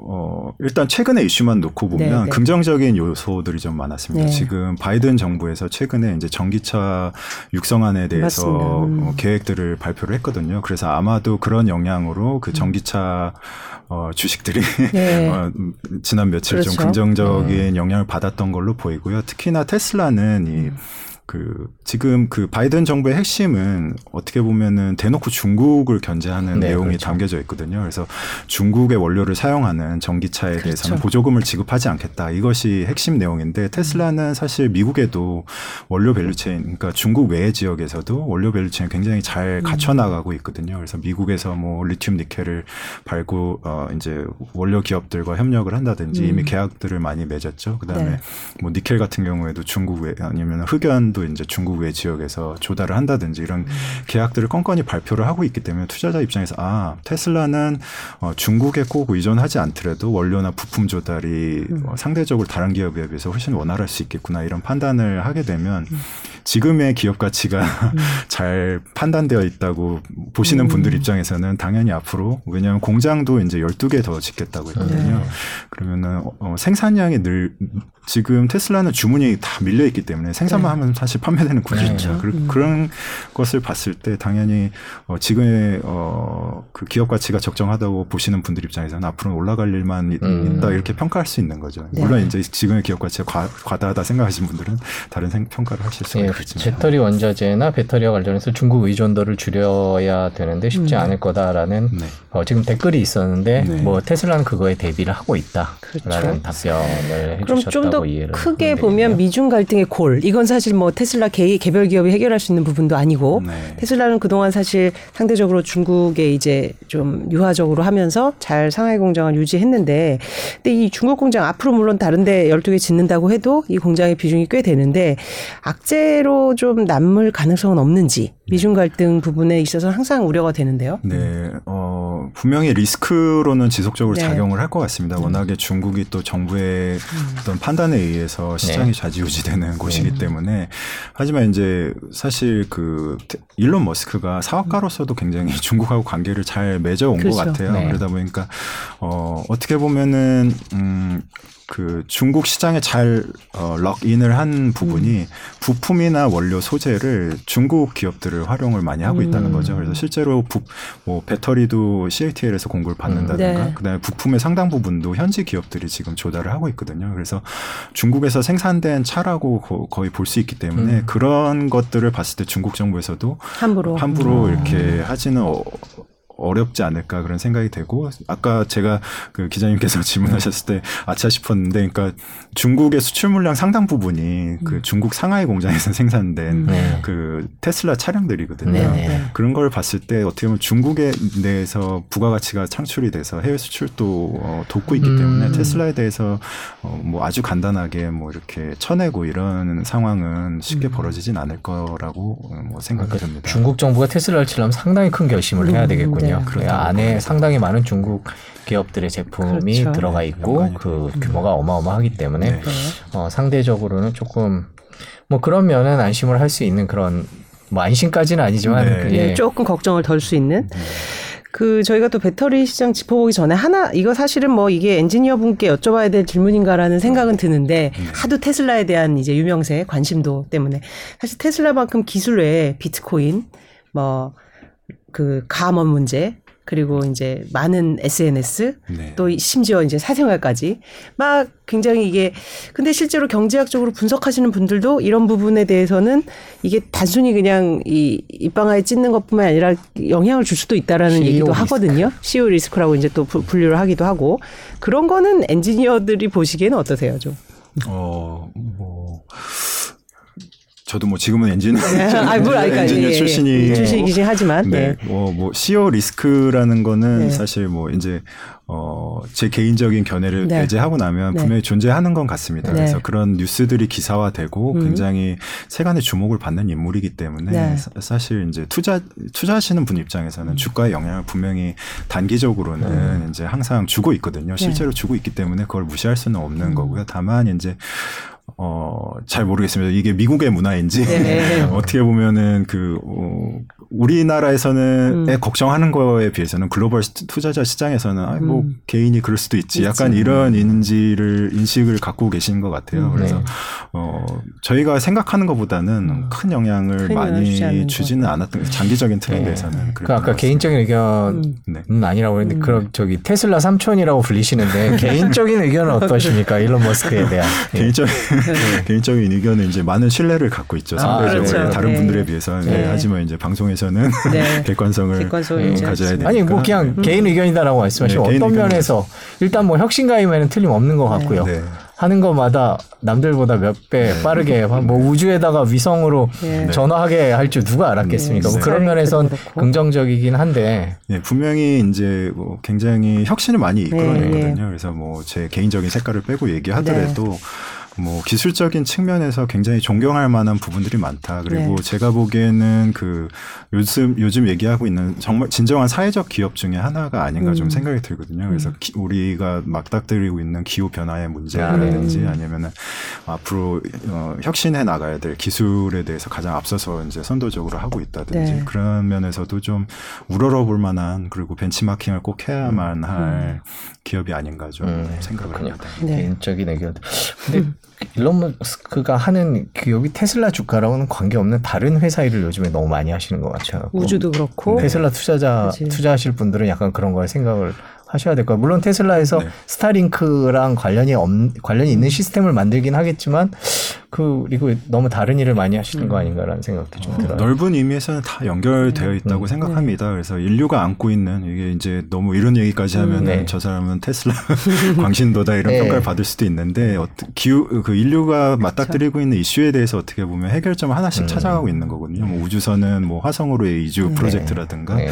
어, 일단 최근에 이슈만 놓고 보면 네네. 긍정적인 요소들이 좀 많았습니다. 네. 지금 바이든 정부에서 최근에 이제 전기차 육성안에 대해서 음. 계획들을 발표를 했거든요. 그래서 아마도 그런 영향으로 그 전기차 음. 어, 주식들이 네. 어, 지난 며칠 그렇죠. 좀 긍정적인 음. 영향을 받았던 걸로 보이고요. 특히나 테슬라는 이 그, 지금 그 바이든 정부의 핵심은 어떻게 보면은 대놓고 중국을 견제하는 네, 내용이 그렇죠. 담겨져 있거든요. 그래서 중국의 원료를 사용하는 전기차에 그렇죠. 대해서는 보조금을 지급하지 않겠다. 이것이 핵심 내용인데, 테슬라는 사실 미국에도 원료 밸류체인, 그러니까 중국 외의 지역에서도 원료 밸류체인 굉장히 잘 갖춰나가고 있거든요. 그래서 미국에서 뭐 리튬 니켈을 발굴, 어, 이제 원료 기업들과 협력을 한다든지 음. 이미 계약들을 많이 맺었죠. 그 다음에 네. 뭐 니켈 같은 경우에도 중국 외, 아니면 흑연 또 이제 중국 외 지역에서 조달을 한다든지 이런 음. 계약들을 껌껌이 발표를 하고 있기 때문에 투자자 입장에서 아, 테슬라는 어, 중국에 꼭 의존하지 않더라도 원료나 부품 조달이 음. 어, 상대적으로 다른 기업에 비해서 훨씬 원활할 수 있겠구나, 이런 판단을 하게 되면 음. 지금의 기업 가치가 음. 잘 판단되어 있다고 보시는 음. 분들 입장에서는 당연히 앞으로, 왜냐하면 공장도 이제 열두 개 더 짓겠다고 했거든요. 네. 그러면은 어, 생산량이 늘 지금 테슬라는 주문이 다 밀려있기 때문에 생산만 네. 하면 사실 판매되는 구조죠. 그렇죠. 음. 그런 것을 봤을 때 당연히 어, 지금의 어, 그 기업 가치가 적정하다고 보시는 분들 입장에서는 앞으로 올라갈 일만 음. 있다, 이렇게 평가할 수 있는 거죠. 네. 물론 이제 지금의 기업 가치가 과, 과다하다 생각하시는 분들은 다른 생, 평가를 하실 수가 네. 있겠지만. 배터리 원자재나 배터리와 관련해서 중국 의존도를 줄여야 되는데 쉽지 음. 않을 거다라는 네. 어, 지금 댓글이 있었는데 네. 뭐 테슬라는 그거에 대비를 하고 있다라는 그렇죠. 답변을 해주셨다고. 크게 보면 미중 갈등의 골, 이건 사실 뭐 테슬라 개, 개별 기업이 해결할 수 있는 부분도 아니고 네. 테슬라는 그동안 사실 상대적으로 중국에 이제 좀 유화적으로 하면서 잘 상하이 공장을 유지했는데, 근데 이 중국 공장 앞으로 물론 다른데 열두 개 짓는다고 해도 이 공장의 비중이 꽤 되는데 악재로 좀 남을 가능성은 없는지, 미중 갈등 부분에 있어서 항상 우려가 되는데요. 네, 어, 어, 분명히 리스크로는 지속적으로 네. 작용을 할 것 같습니다. 워낙에 음. 중국이 또 정부의 음. 어떤 판단에 의해서 시장이 네. 좌지우지되는 네. 곳이기 음. 때문에. 하지만 이제 사실 그 일론 머스크가 사업가로서도 굉장히 중국하고 관계를 잘 맺어온 그렇죠. 것 같아요. 네. 그러다 보니까 어, 어떻게 보면은 음, 그 중국 시장에 잘 어, 럭인을 한 부분이 음. 부품이나 원료 소재를 중국 기업들을 활용을 많이 하고 음. 있다는 거죠. 그래서 실제로 부, 뭐 배터리도 씨에이티엘에서 공급을 받는다든가 음. 네. 그다음에 부품의 상당 부분도 현지 기업들이 지금 조달을 하고 있거든요. 그래서 중국에서 생산된 차라고 거, 거의 볼 수 있기 때문에 음. 그런 것들을 봤을 때 중국 정부에서도 함부로, 함부로 음. 이렇게 하지는 어, 어렵지 않을까 그런 생각이 되고, 아까 제가 그 기자님께서 질문하셨을 때 아차 싶었는데, 그러니까 중국의 수출 물량 상당 부분이 음. 그 중국 상하이 공장에서 생산된 네. 그 테슬라 차량들이거든요. 네네. 그런 걸 봤을 때 어떻게 보면 중국에 내에서 부가가치가 창출이 돼서 해외 수출도 어, 돕고 있기 음. 때문에 테슬라에 대해서 어, 뭐 아주 간단하게 뭐 이렇게 쳐내고 이런 상황은 쉽게 음. 벌어지진 않을 거라고 뭐 생각이 그러니까 듭니다. 중국 정부가 테슬라를 치려면 상당히 큰 결심을 음. 해야 되겠군요. 네. 그 안에 상당히 많은 중국 기업들의 제품이 그렇죠. 들어가 있고 그 규모가 어마어마하기 때문에 네. 어, 상대적으로는 조금 뭐 그러면은 안심을 할 수 있는 그런 뭐 안심까지는 아니지만 네. 예. 조금 걱정을 덜 수 있는. 네. 그 저희가 또 배터리 시장 짚어보기 전에 하나 이거 사실은 뭐 이게 엔지니어 분께 여쭤봐야 될 질문인가라는 생각은 드는데 하도 테슬라에 대한 이제 유명세 관심도 때문에 사실 테슬라만큼 기술 외에 비트코인 뭐 그 감염 문제 그리고 이제 많은 에스엔에스 네. 또 심지어 이제 사생활까지 막 굉장히 이게 근데 실제로 경제학적으로 분석하시는 분들도 이런 부분에 대해서는 이게 단순히 그냥 이 입방아에 찢는 것뿐만 아니라 영향을 줄 수도 있다라는 씨이오 얘기도 리스크. 하거든요. 씨이오 리스크라고 이제 또 분류를 하기도 하고 그런 거는 엔지니어들이 보시기에는 어떠세요, 좀? 어, 뭐. 저도 뭐 지금은 엔지니어, 아, 뭐, 그러니까, 엔지니어 예, 출신이 예, 출신이긴 하지만 네, 네. 뭐, 뭐 씨이오 리스크라는 거는 네. 사실 뭐 이제 어, 제 개인적인 견해를 네. 배제하고 나면 네. 분명히 존재하는 건 같습니다. 네. 그래서 그런 뉴스들이 기사화되고 음. 굉장히 세간의 주목을 받는 인물이기 때문에 네. 사, 사실 이제 투자 투자하시는 분 입장에서는 음. 주가에 영향을 분명히 단기적으로는 음. 이제 항상 주고 있거든요. 실제로 네. 주고 있기 때문에 그걸 무시할 수는 없는 음. 거고요. 다만 이제 어, 잘 모르겠습니다. 이게 미국의 문화인지 어떻게 보면은 그 어, 우리나라에서는 음. 걱정하는 거에 비해서는 글로벌 투자자 시장에서는 아, 뭐 음. 개인이 그럴 수도 있지. 있지. 약간 이런 인지를 인식을 갖고 계신 것 같아요. 음, 그래서 네. 어, 저희가 생각하는 것보다는 큰 영향을 큰 많이 영향 주지는 않았던 장기적인 트렌드에서는. 네. 그러니까 아까 개인적인 의견은 음. 아니라고 했는데 음. 그럼 저기 테슬라 삼촌이라고 불리시는데 개인적인 의견은 어떠십니까? 일론 머스크에 대한 예. 개인적인 네. 개인적인 의견은 이제 많은 신뢰를 갖고 있죠. 상대적으로 아, 그렇죠. 다른 네. 분들에 비해서. 네. 네. 하지만 이제 방송에서는 네. 객관성을, 객관성을 네. 가져야 되니까. 아니 뭐 그냥 음. 개인 의견이다라고 말씀하시면 네. 어떤 면에서 일단 뭐 혁신가임에는 틀림없는 것 같고요. 네. 네. 하는 것마다 남들보다 몇 배 네. 빠르게 뭐 우주에다가 위성으로 네. 전화하게 할 줄 누가 알았겠습니까? 네. 뭐 그런 면에서는 긍정적이긴 한데 네. 분명히 이제 뭐 굉장히 혁신을 많이 이끌어냈거든요. 네. 그래서 뭐 제 개인적인 색깔을 빼고 얘기하더라도 네. 뭐 기술적인 측면에서 굉장히 존경할 만한 부분들이 많다. 그리고 네. 제가 보기에는 그 요즘 요즘 얘기하고 있는 정말 진정한 사회적 기업 중에 하나가 아닌가 음. 좀 생각이 들거든요. 그래서 기, 우리가 막닥뜨리고 있는 기후 변화의 문제라든지 네. 아니면은 앞으로 어, 혁신해 나가야 될 기술에 대해서 가장 앞서서 이제 선도적으로 하고 있다든지 네. 그런 면에서도 좀 우러러볼 만한 그리고 벤치마킹을 꼭 해야만 할 음. 기업이 아닌가 좀 음. 생각을 합니다. 네. 개인적인 의견. 근데 일론 머스크가 하는 기업이 테슬라 주가랑은 관계없는 다른 회사 일을 요즘에 너무 많이 하시는 것 같아요. 우주도 그렇고. 네. 테슬라 투자자, 그치. 투자하실 분들은 약간 그런 걸 생각을 하셔야 될 거예요. 물론 테슬라에서 네. 스타링크랑 관련이 없, 관련이 있는 시스템을 만들긴 하겠지만 그, 그리고 너무 다른 일을 많이 하시는 음. 거 아닌가라는 생각도 좀 어, 들어요. 넓은 의미에서는 다 연결되어 있다고 음. 생각합니다. 그래서 인류가 안고 있는 이게 이제 너무 이런 얘기까지 하면 음, 네. 저 사람은 테슬라 광신도다 이런 네. 평가를 받을 수도 있는데 어떠, 기후, 그 인류가 맞닥뜨리고 그렇죠. 있는 이슈에 대해서 어떻게 보면 해결점을 하나씩 음. 찾아가고 있는 거거든요. 뭐 우주선은 뭐 화성으로의 이주 음. 프로젝트라든가 네.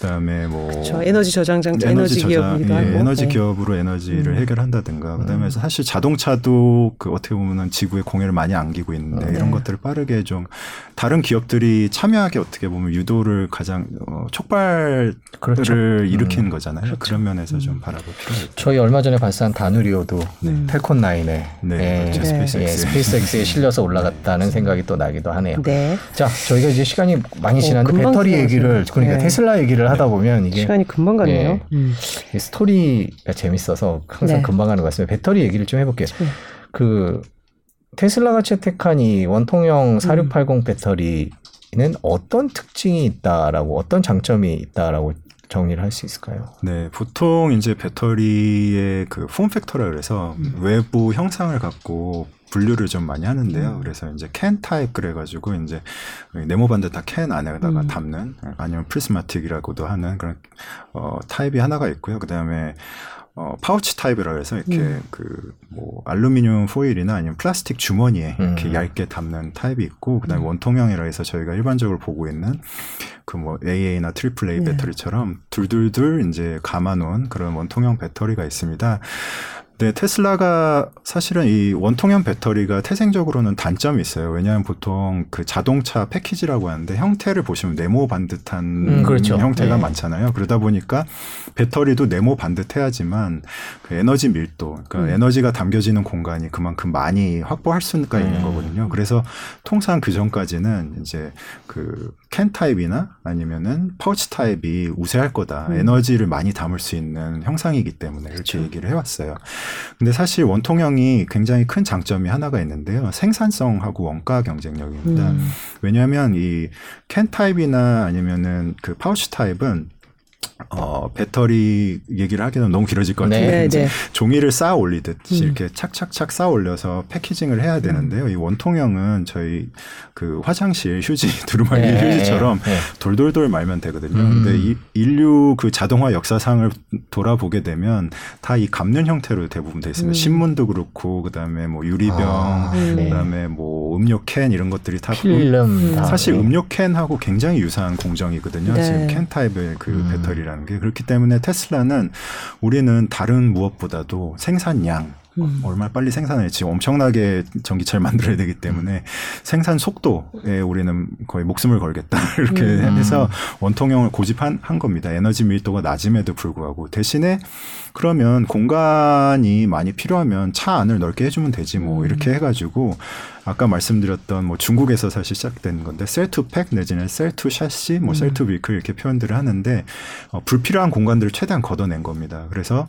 그다음에 뭐 그렇죠. 에너지 저장장치, 에너지, 에너지 기업이기도 하고 예, 에너지 네. 기업으로 에너지를 해결한다든가 그다음에 음. 사실 자동차도 그 어떻게 보면 지구의 공해를 많이 안기고 있는데 네. 이런 것들을 빠르게 좀 다른 기업들이 참여하게 어떻게 보면 유도를 가장 어, 촉발을 그렇죠. 일으키는 음. 거잖아요. 그렇죠. 그런 면에서 음. 좀 바라볼 필요가 있죠. 저희 얼마 전에 발사한 다누리오도 네. 펠콘 나인에 네. 네. 네. 스페이스X에 네. 스페이스X에 실려서 올라갔다는 네. 생각이 또 나기도 하네요. 네. 자, 저희가 이제 시간이 많이 지났는데 어, 배터리 얘기를 그러니까 네. 테슬라 얘기를 네. 하다 보면 이게 시간이 금방 갔네요. 네. 음. 스토리가 재밌어서 항상 네. 금방 가는 것 같습니다. 배터리 얘기를 좀 해볼게요. 네. 그 테슬라가 채택한 이 원통형 사육팔공 음. 배터리는 어떤 특징이 있다라고 어떤 장점이 있다라고 정리를 할 수 있을까요? 네, 보통 이제 배터리의 그 폼팩터라 그래서 음. 외부 형상을 갖고 분류를 좀 많이 하는데요. 그래서 이제 캔 타입 그래가지고 이제 네모반드 다 캔 안에다가 음. 담는 아니면 프리스마틱이라고도 하는 그런 어, 타입이 하나가 있고요. 그 다음에 어, 파우치 타입이라 해서 이렇게 음. 그 뭐 알루미늄 포일이나 아니면 플라스틱 주머니에 음. 이렇게 얇게 담는 타입이 있고, 그다음에 음. 원통형이라 해서 저희가 일반적으로 보고 있는 그 뭐 에이에이나 트리플 에이 네. 배터리처럼 둘둘둘 이제 감아놓은 그런 원통형 배터리가 있습니다. 네, 테슬라가 사실은 이 원통형 배터리가 태생적으로는 단점이 있어요. 왜냐하면 보통 그 자동차 패키지라고 하는데 형태를 보시면 네모 반듯한 음, 그렇죠. 형태가 네. 많잖아요. 그러다 보니까 배터리도 네모 반듯해야지만 그 에너지 밀도, 그러니까 음. 에너지가 담겨지는 공간이 그만큼 많이 확보할 수가 음. 있는 거거든요. 그래서 통상 그 전까지는 이제 그 캔 타입이나 아니면은 파우치 타입이 우세할 거다. 음. 에너지를 많이 담을 수 있는 형상이기 때문에 이렇게 그렇죠. 얘기를 해왔어요. 근데 사실 원통형이 굉장히 큰 장점이 하나가 있는데요. 생산성하고 원가 경쟁력입니다. 음. 왜냐하면 이 캔 타입이나 아니면은 그 파우치 타입은 어, 배터리 얘기를 하기는 너무 길어질 것 같은데 네, 이제 네. 종이를 쌓아 올리듯이 음. 이렇게 착착착 쌓아 올려서 패키징을 해야 되는데요. 이 원통형은 저희 그 화장실 휴지 두루마리 네, 휴지처럼 네. 돌돌돌 말면 되거든요. 음. 근데 이 인류 그 자동화 역사상을 돌아보게 되면 다 이 감는 형태로 대부분 돼 있습니다. 음. 신문도 그렇고 그다음에 뭐 유리병, 아, 네. 그다음에 뭐 음료 캔 이런 것들이 다 필름 음, 사실 네. 음료 캔하고 굉장히 유사한 공정이거든요. 네. 지금 캔 타입의 그 음. 배터리랑 게 그렇기 때문에 테슬라는 우리는 다른 무엇보다도 생산량 음. 얼마나 빨리 생산할지 엄청나게 전기차를 만들어야 되기 때문에 생산 속도에 우리는 거의 목숨을 걸겠다 이렇게 음. 해서 원통형을 고집한 한 겁니다. 에너지 밀도가 낮음에도 불구하고 대신에 그러면 공간이 많이 필요하면 차 안을 넓게 해주면 되지 뭐 이렇게 해가지고 아까 말씀드렸던 뭐 중국에서 사실 시작된 건데 셀투팩 내지는 셀투샤시 뭐 셀투비클 이렇게 표현들을 하는데 어, 불필요한 공간들을 최대한 걷어낸 겁니다. 그래서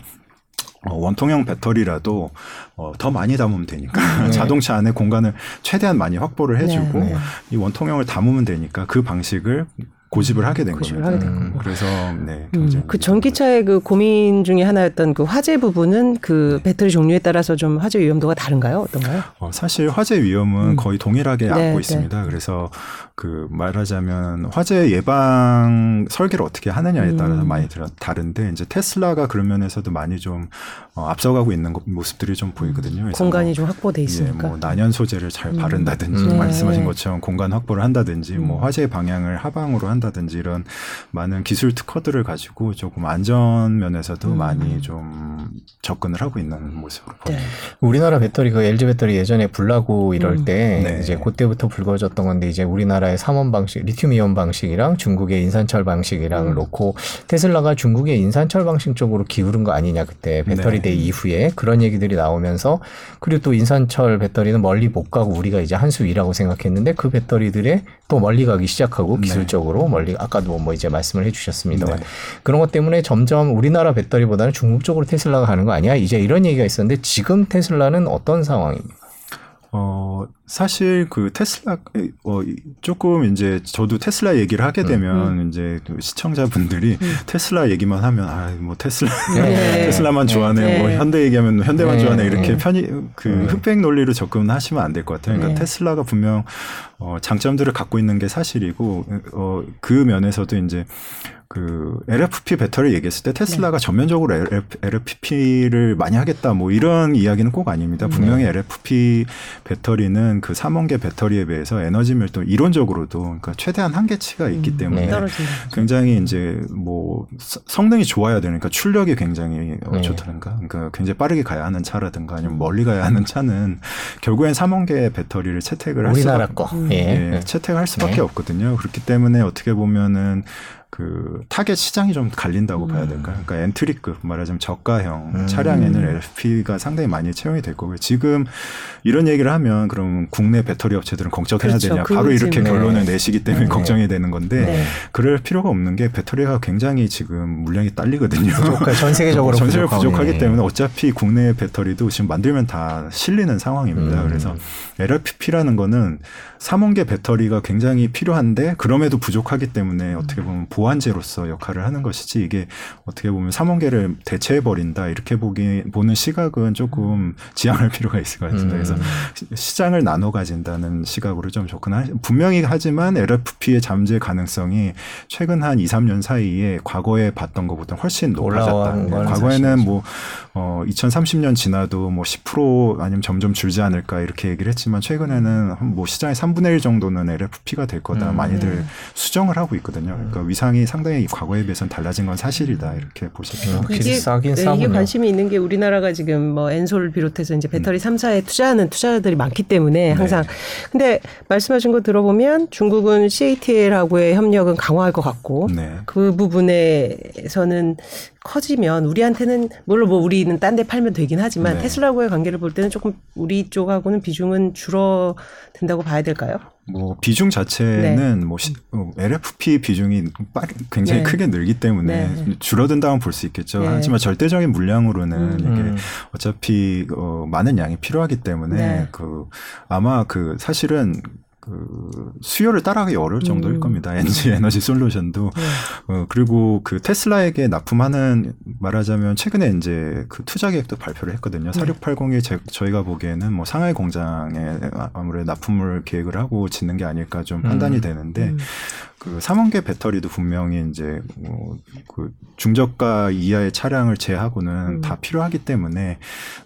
어, 원통형 배터리라도 어, 더 많이 담으면 되니까 네. 자동차 안에 공간을 최대한 많이 확보를 해주고 네, 네. 이 원통형을 담으면 되니까 그 방식을 고집을 하게 된 고집을 겁니다. 하게 된 그래서 네, 음, 그 전기차의 그 고민 중에 하나였던 그 화재 부분은 그 네. 배터리 종류에 따라서 좀 화재 위험도가 다른가요? 어떤가요? 어, 사실 화재 위험은 음. 거의 동일하게 네, 안고 네. 있습니다. 그래서 그 말하자면 화재 예방 설계를 어떻게 하느냐에 따라서 음. 많이 다른데 이제 테슬라가 그런 면에서도 많이 좀 어, 앞서가고 있는 모습들이 좀 보이거든요. 그래서 공간이 뭐, 좀 확보돼 있으니까. 예, 뭐 난연 소재를 잘 음. 바른다든지 음. 말씀하신 것처럼 공간 확보를 한다든지 음. 뭐 화재 방향을 하방으로 한 다든지 이런 많은 기술 특허들을 가지고 조금 안전 면에서도 음. 많이 좀 접근을 하고 있는 모습으로 네. 보입니다. 우리나라 배터리 그 엘지 배터리 예전에 불나고 이럴 음. 때 네. 이제 그때부터 불거졌던 건데 이제 우리나라의 삼원 방식, 리튬이온 방식이랑 중국의 인산철 방식이랑 음. 놓고 테슬라가 중국의 인산철 방식 쪽으로 기울은 거 아니냐 그때 배터리 네. 데이 이후에 그런 얘기들이 나오면서 그리고 또 인산철 배터리는 멀리 못 가고 우리가 이제 한 수 위라고 생각했는데 그 배터리들에 또 멀리 가기 시작하고 기술적으로 네. 멀리 아까도 뭐 이제 말씀을 해주셨습니다만 네. 그런 것 때문에 점점 우리나라 배터리보다는 중국 쪽으로 테슬라가 가는 거 아니야? 이제 이런 얘기가 있었는데 지금 테슬라는 어떤 상황입니까? 어 사실 그 테슬라 어 조금 이제 저도 테슬라 얘기를 하게 되면 음. 이제 시청자분들이 음. 테슬라 얘기만 하면 아 뭐 테슬라 네. 테슬라만 좋아하네 네. 뭐 현대 얘기하면 현대만 네. 좋아하네 이렇게 네. 편이 그 네. 흑백 논리로 접근하시면 안 될 것 같아요. 그러니까 네. 테슬라가 분명 어 장점들을 갖고 있는 게 사실이고 어 그 면에서도 이제 그 엘에프피 배터리 얘기했을 때 테슬라가 네. 전면적으로 엘에프피를 많이 하겠다 뭐 이런 이야기는 꼭 아닙니다. 분명히 네. 엘에프피 배터리는 있는 그 삼원 개 배터리에 비해서 에너지 밀도 이론적으로도 그러니까 최대한 한계치가 있기 음, 때문에 네. 굉장히 이제 뭐 성능이 좋아야 되니까 출력이 굉장히 네. 좋다든가 그러니까 굉장히 빠르게 가야 하는 차라든가 아니면 멀리 가야 하는 차는 결국엔 삼원 개의 배터리를 채택을 할 우리나라 수밖에, 거. 예. 예, 채택할 수밖에 네. 없거든요. 그렇기 때문에 어떻게 보면은 그 타겟 시장이 좀 갈린다고 음. 봐야 될까요? 그러니까 엔트리급 말하자면 저가형 음. 차량에는 엘에프피가 상당히 많이 채용이 될 거고요. 지금 이런 얘기를 하면 그럼 국내 배터리 업체들은 걱정해야 그렇죠. 되냐? 그 바로 이렇게 네. 결론을 내시기 때문에 네. 걱정이 되는 건데 네. 그럴 필요가 없는 게 배터리가 굉장히 지금 물량이 딸리거든요. 부족하, 전 세계적으로 전 세계 부족하기 네. 때문에 어차피 국내 배터리도 지금 만들면 다 실리는 상황입니다. 음. 그래서 엘에프피라는 거는 삼원 개 배터리가 굉장히 필요한데 그럼에도 부족하기 때문에 어떻게 보면 보완제로서 역할을 하는 것이지 이게 어떻게 보면 삼원 개를 대체해버린다 이렇게 보기, 보는 시각은 조금 지양할 필요가 있을 것 같습니다. 음. 그래서 시장을 나눠 가진다는 시각으로 좀 접근하시 분명히 하지만 엘에프피의 잠재 가능성이 최근 한 이, 삼년 사이에 과거에 봤던 것보다 훨씬 높아졌다. 과거에는 뭐 어, 이천삼십년 지나도 뭐 십 퍼센트 아니면 점점 줄지 않을까 이렇게 얘기를 했지만 최근에는 뭐 시장의 삼분의 일 정도는 엘에프피가 될 거다. 음. 많이들 수정을 하고 있거든요. 그러니까 위상 상이 상당히 과거에 비해서는 달라진 건 사실이다 이렇게 보시면 아, 이게, 싸긴 네, 이게 관심이 있는 게 우리나라가 지금 뭐 엔솔을 비롯해서 이제 배터리 음. 삼사에 투자하는 투자자들이 많기 때문에 항상 네. 근데 말씀하신 거 들어보면 중국은 씨에이티엘하고의 협력은 강화할 것 같고 네. 그 부분에서는 커지면 우리한테는 물론 뭐 우리는 딴 데 팔면 되긴 하지만 네. 테슬라하고의 관계를 볼 때는 조금 우리 쪽하고는 비중은 줄어든다고 봐야 될까요? 뭐 비중 자체는 네. 뭐 엘에프피 비중이 굉장히 네. 크게 늘기 때문에 네. 줄어든다면 볼 수 있겠죠. 네. 하지만 절대적인 물량으로는 음. 이게 어차피 어, 많은 양이 필요하기 때문에 네. 그 아마 그 사실은 그 수요를 따라가기 어려울 정도일 음. 겁니다. 엘지 에너지 솔루션도 네. 어, 그리고 그 테슬라에게 납품하는 말하자면 최근에 이제 그 투자 계획도 발표를 했거든요. 네. 사육팔공이 제, 저희가 보기에는 뭐 상하이 공장에 아무래도 납품을 계획을 하고 짓는 게 아닐까 좀 판단이 음. 되는데 음. 그 삼원 개 배터리도 분명히 이제 뭐 그 중저가 이하의 차량을 제외하고는 음. 다 필요하기 때문에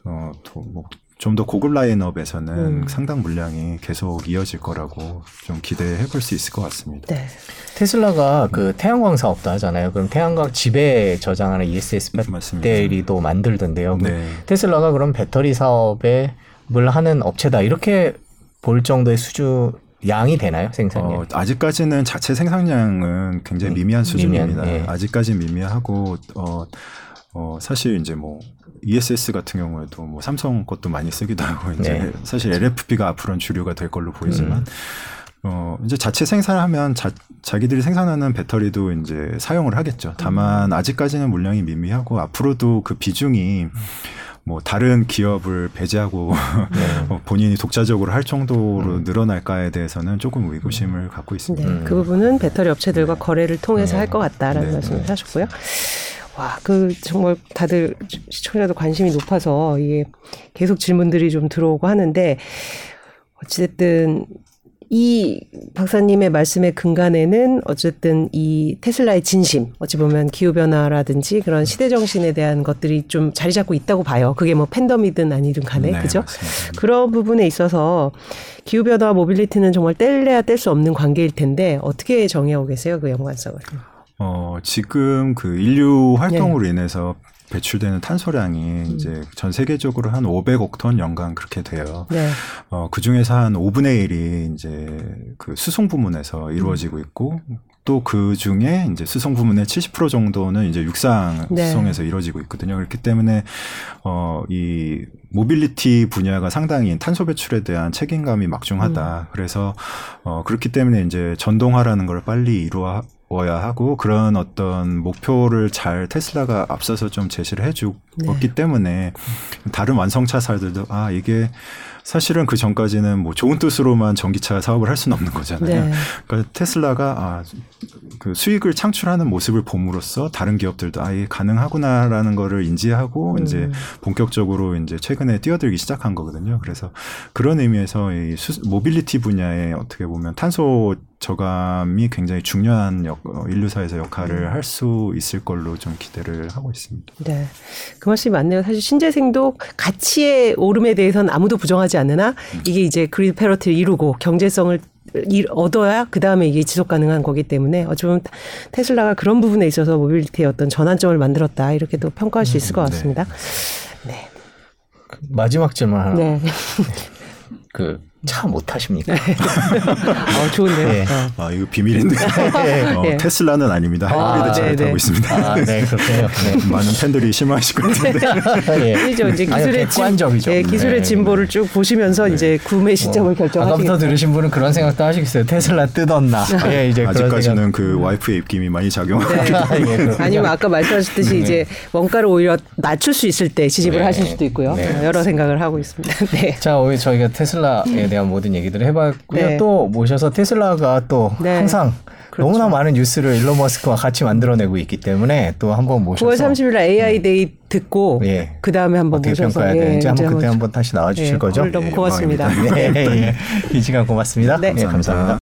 어, 또 뭐 좀 더 고급 라인업에서는 음. 상당 물량이 계속 이어질 거라고 좀 기대해 볼 수 있을 것 같습니다. 네. 테슬라가 음. 그 태양광 사업도 하잖아요. 그럼 태양광 집에 저장하는 이에스에스 배터리도 만들던데요. 네. 테슬라가 그럼 배터리 사업에 뭘 하는 업체다 이렇게 볼 정도의 수준 양이 되나요? 생산량? 어, 아직까지는 자체 생산량은 굉장히 미미한 수준입니다. 미미한, 네. 아직까지 미미하고 어, 어, 사실 이제 뭐 이에스에스 같은 경우에도 뭐 삼성 것도 많이 쓰기도 하고 이제 네. 사실 엘에프피가 앞으로는 주류가 될 걸로 보이지만 음. 어 이제 자체 생산하면 자, 자기들이 생산하는 배터리도 이제 사용을 하겠죠. 다만 아직까지는 물량이 미미하고 앞으로도 그 비중이 뭐 다른 기업을 배제하고 네. 본인이 독자적으로 할 정도로 음. 늘어날까에 대해서는 조금 의구심을 갖고 있습니다. 네. 그 부분은 배터리 업체들과 네. 거래를 통해서 네. 할 것 같다라는 네. 말씀을 네. 하셨고요. 와, 그 정말 다들 시청자도 관심이 높아서 이게 계속 질문들이 좀 들어오고 하는데 어찌됐든 이 박사님의 말씀의 근간에는 어쨌든 이 테슬라의 진심, 어찌 보면 기후변화라든지 그런 시대정신에 대한 것들이 좀 자리 잡고 있다고 봐요. 그게 뭐 팬덤이든 아니든 간에. 네, 그죠? 맞습니다. 그런 부분에 있어서 기후변화와 모빌리티는 정말 뗄래야 뗄 수 없는 관계일 텐데 어떻게 정의하고 계세요? 그 연관성을. 어, 지금 그 인류 활동으로 네. 인해서 배출되는 탄소량이 음. 이제 전 세계적으로 한 오백억 톤 연간 그렇게 돼요. 네. 어, 그 중에서 한 오분의 일이 이제 그 수송 부문에서 이루어지고 있고 또 그 중에 이제 수송 부문의 칠십 퍼센트 정도는 이제 육상 네. 수송에서 이루어지고 있거든요. 그렇기 때문에 어, 이 모빌리티 분야가 상당히 탄소 배출에 대한 책임감이 막중하다. 음. 그래서 어, 그렇기 때문에 이제 전동화라는 걸 빨리 이루어 어야 하고 그런 어떤 목표를 잘 테슬라가 앞서서 좀 제시를 해주었기 네. 때문에 다른 완성차사들도 아 이게 사실은 그 전까지는 뭐 좋은 뜻으로만 전기차 사업을 할 수는 없는 거잖아요. 네. 그러니까 테슬라가 아, 그 수익을 창출하는 모습을 봄으로써 다른 기업들도 아 이게 가능하구나라는 거를 인지하고 음. 이제 본격적으로 이제 최근에 뛰어들기 시작한 거거든요. 그래서 그런 의미에서 이 수, 모빌리티 분야에 어떻게 보면 탄소 저감이 굉장히 중요한 역, 인류사에서 역할을 할 수 있을 걸로 좀 기대를 하고 있습니다. 네, 그 말씀이 맞네요. 사실 신재생도 가치의 오름에 대해서는 아무도 부정하지 않으나 음. 이게 이제 그린 패러티를 이루고 경제성을 얻어야 그 다음에 이게 지속 가능한 거기 때문에 어찌 보면 테슬라가 그런 부분에 있어서 모빌리티의 어떤 전환점을 만들었다 이렇게도 평가할 수 있을 것 같습니다. 네. 네. 그 마지막 질문 하나. 네. 그 차 못하십니까? 어, 좋은데요. 네. 아, 이거 비밀인데 네. 어, 네. 테슬라는 아닙니다. 하이브리드 아, 차를 타고 있습니다. 아, 네, 그렇군요. 네. 많은 팬들이 실망하실 것 같은데. 네. 아니죠. 이제 기술의 객관적이죠. 네, 기술의 네. 진보를 쭉 보시면서 네. 이제 구매 시점을 뭐, 결정하시겠죠. 아까부터 들으신 분은 그런 생각도 하시겠어요. 테슬라 뜯었나. 네, 이제 아직까지는 그 와이프의 입김이 많이 작용하고. 네. 아, 예, 아니면 아까 말씀하셨듯이 네. 이제 원가를 오히려 낮출 수 있을 때 지집을 네. 하실 수도 있고요. 네. 여러 생각을 하고 있습니다. 네. 자, 오늘 저희가 테슬라에 대해 모든 얘기들을 해봤고요. 네. 또 모셔서 테슬라가 또 네. 항상 그렇죠. 너무나 많은 뉴스를 일론 머스크와 같이 만들어내고 있기 때문에 또 한번 모셔서 구월 삼십일 날 에이아이 네. 데이 듣고 예. 그 다음에 한번 어떻게 모셔서 평가해야 예. 되는지 한번 그때 한번 다시 나와주실 예. 거죠? 오늘 너무 예. 고맙습니다. 네. 이 시간 고맙습니다. 네, 네. 감사합니다. 감사합니다.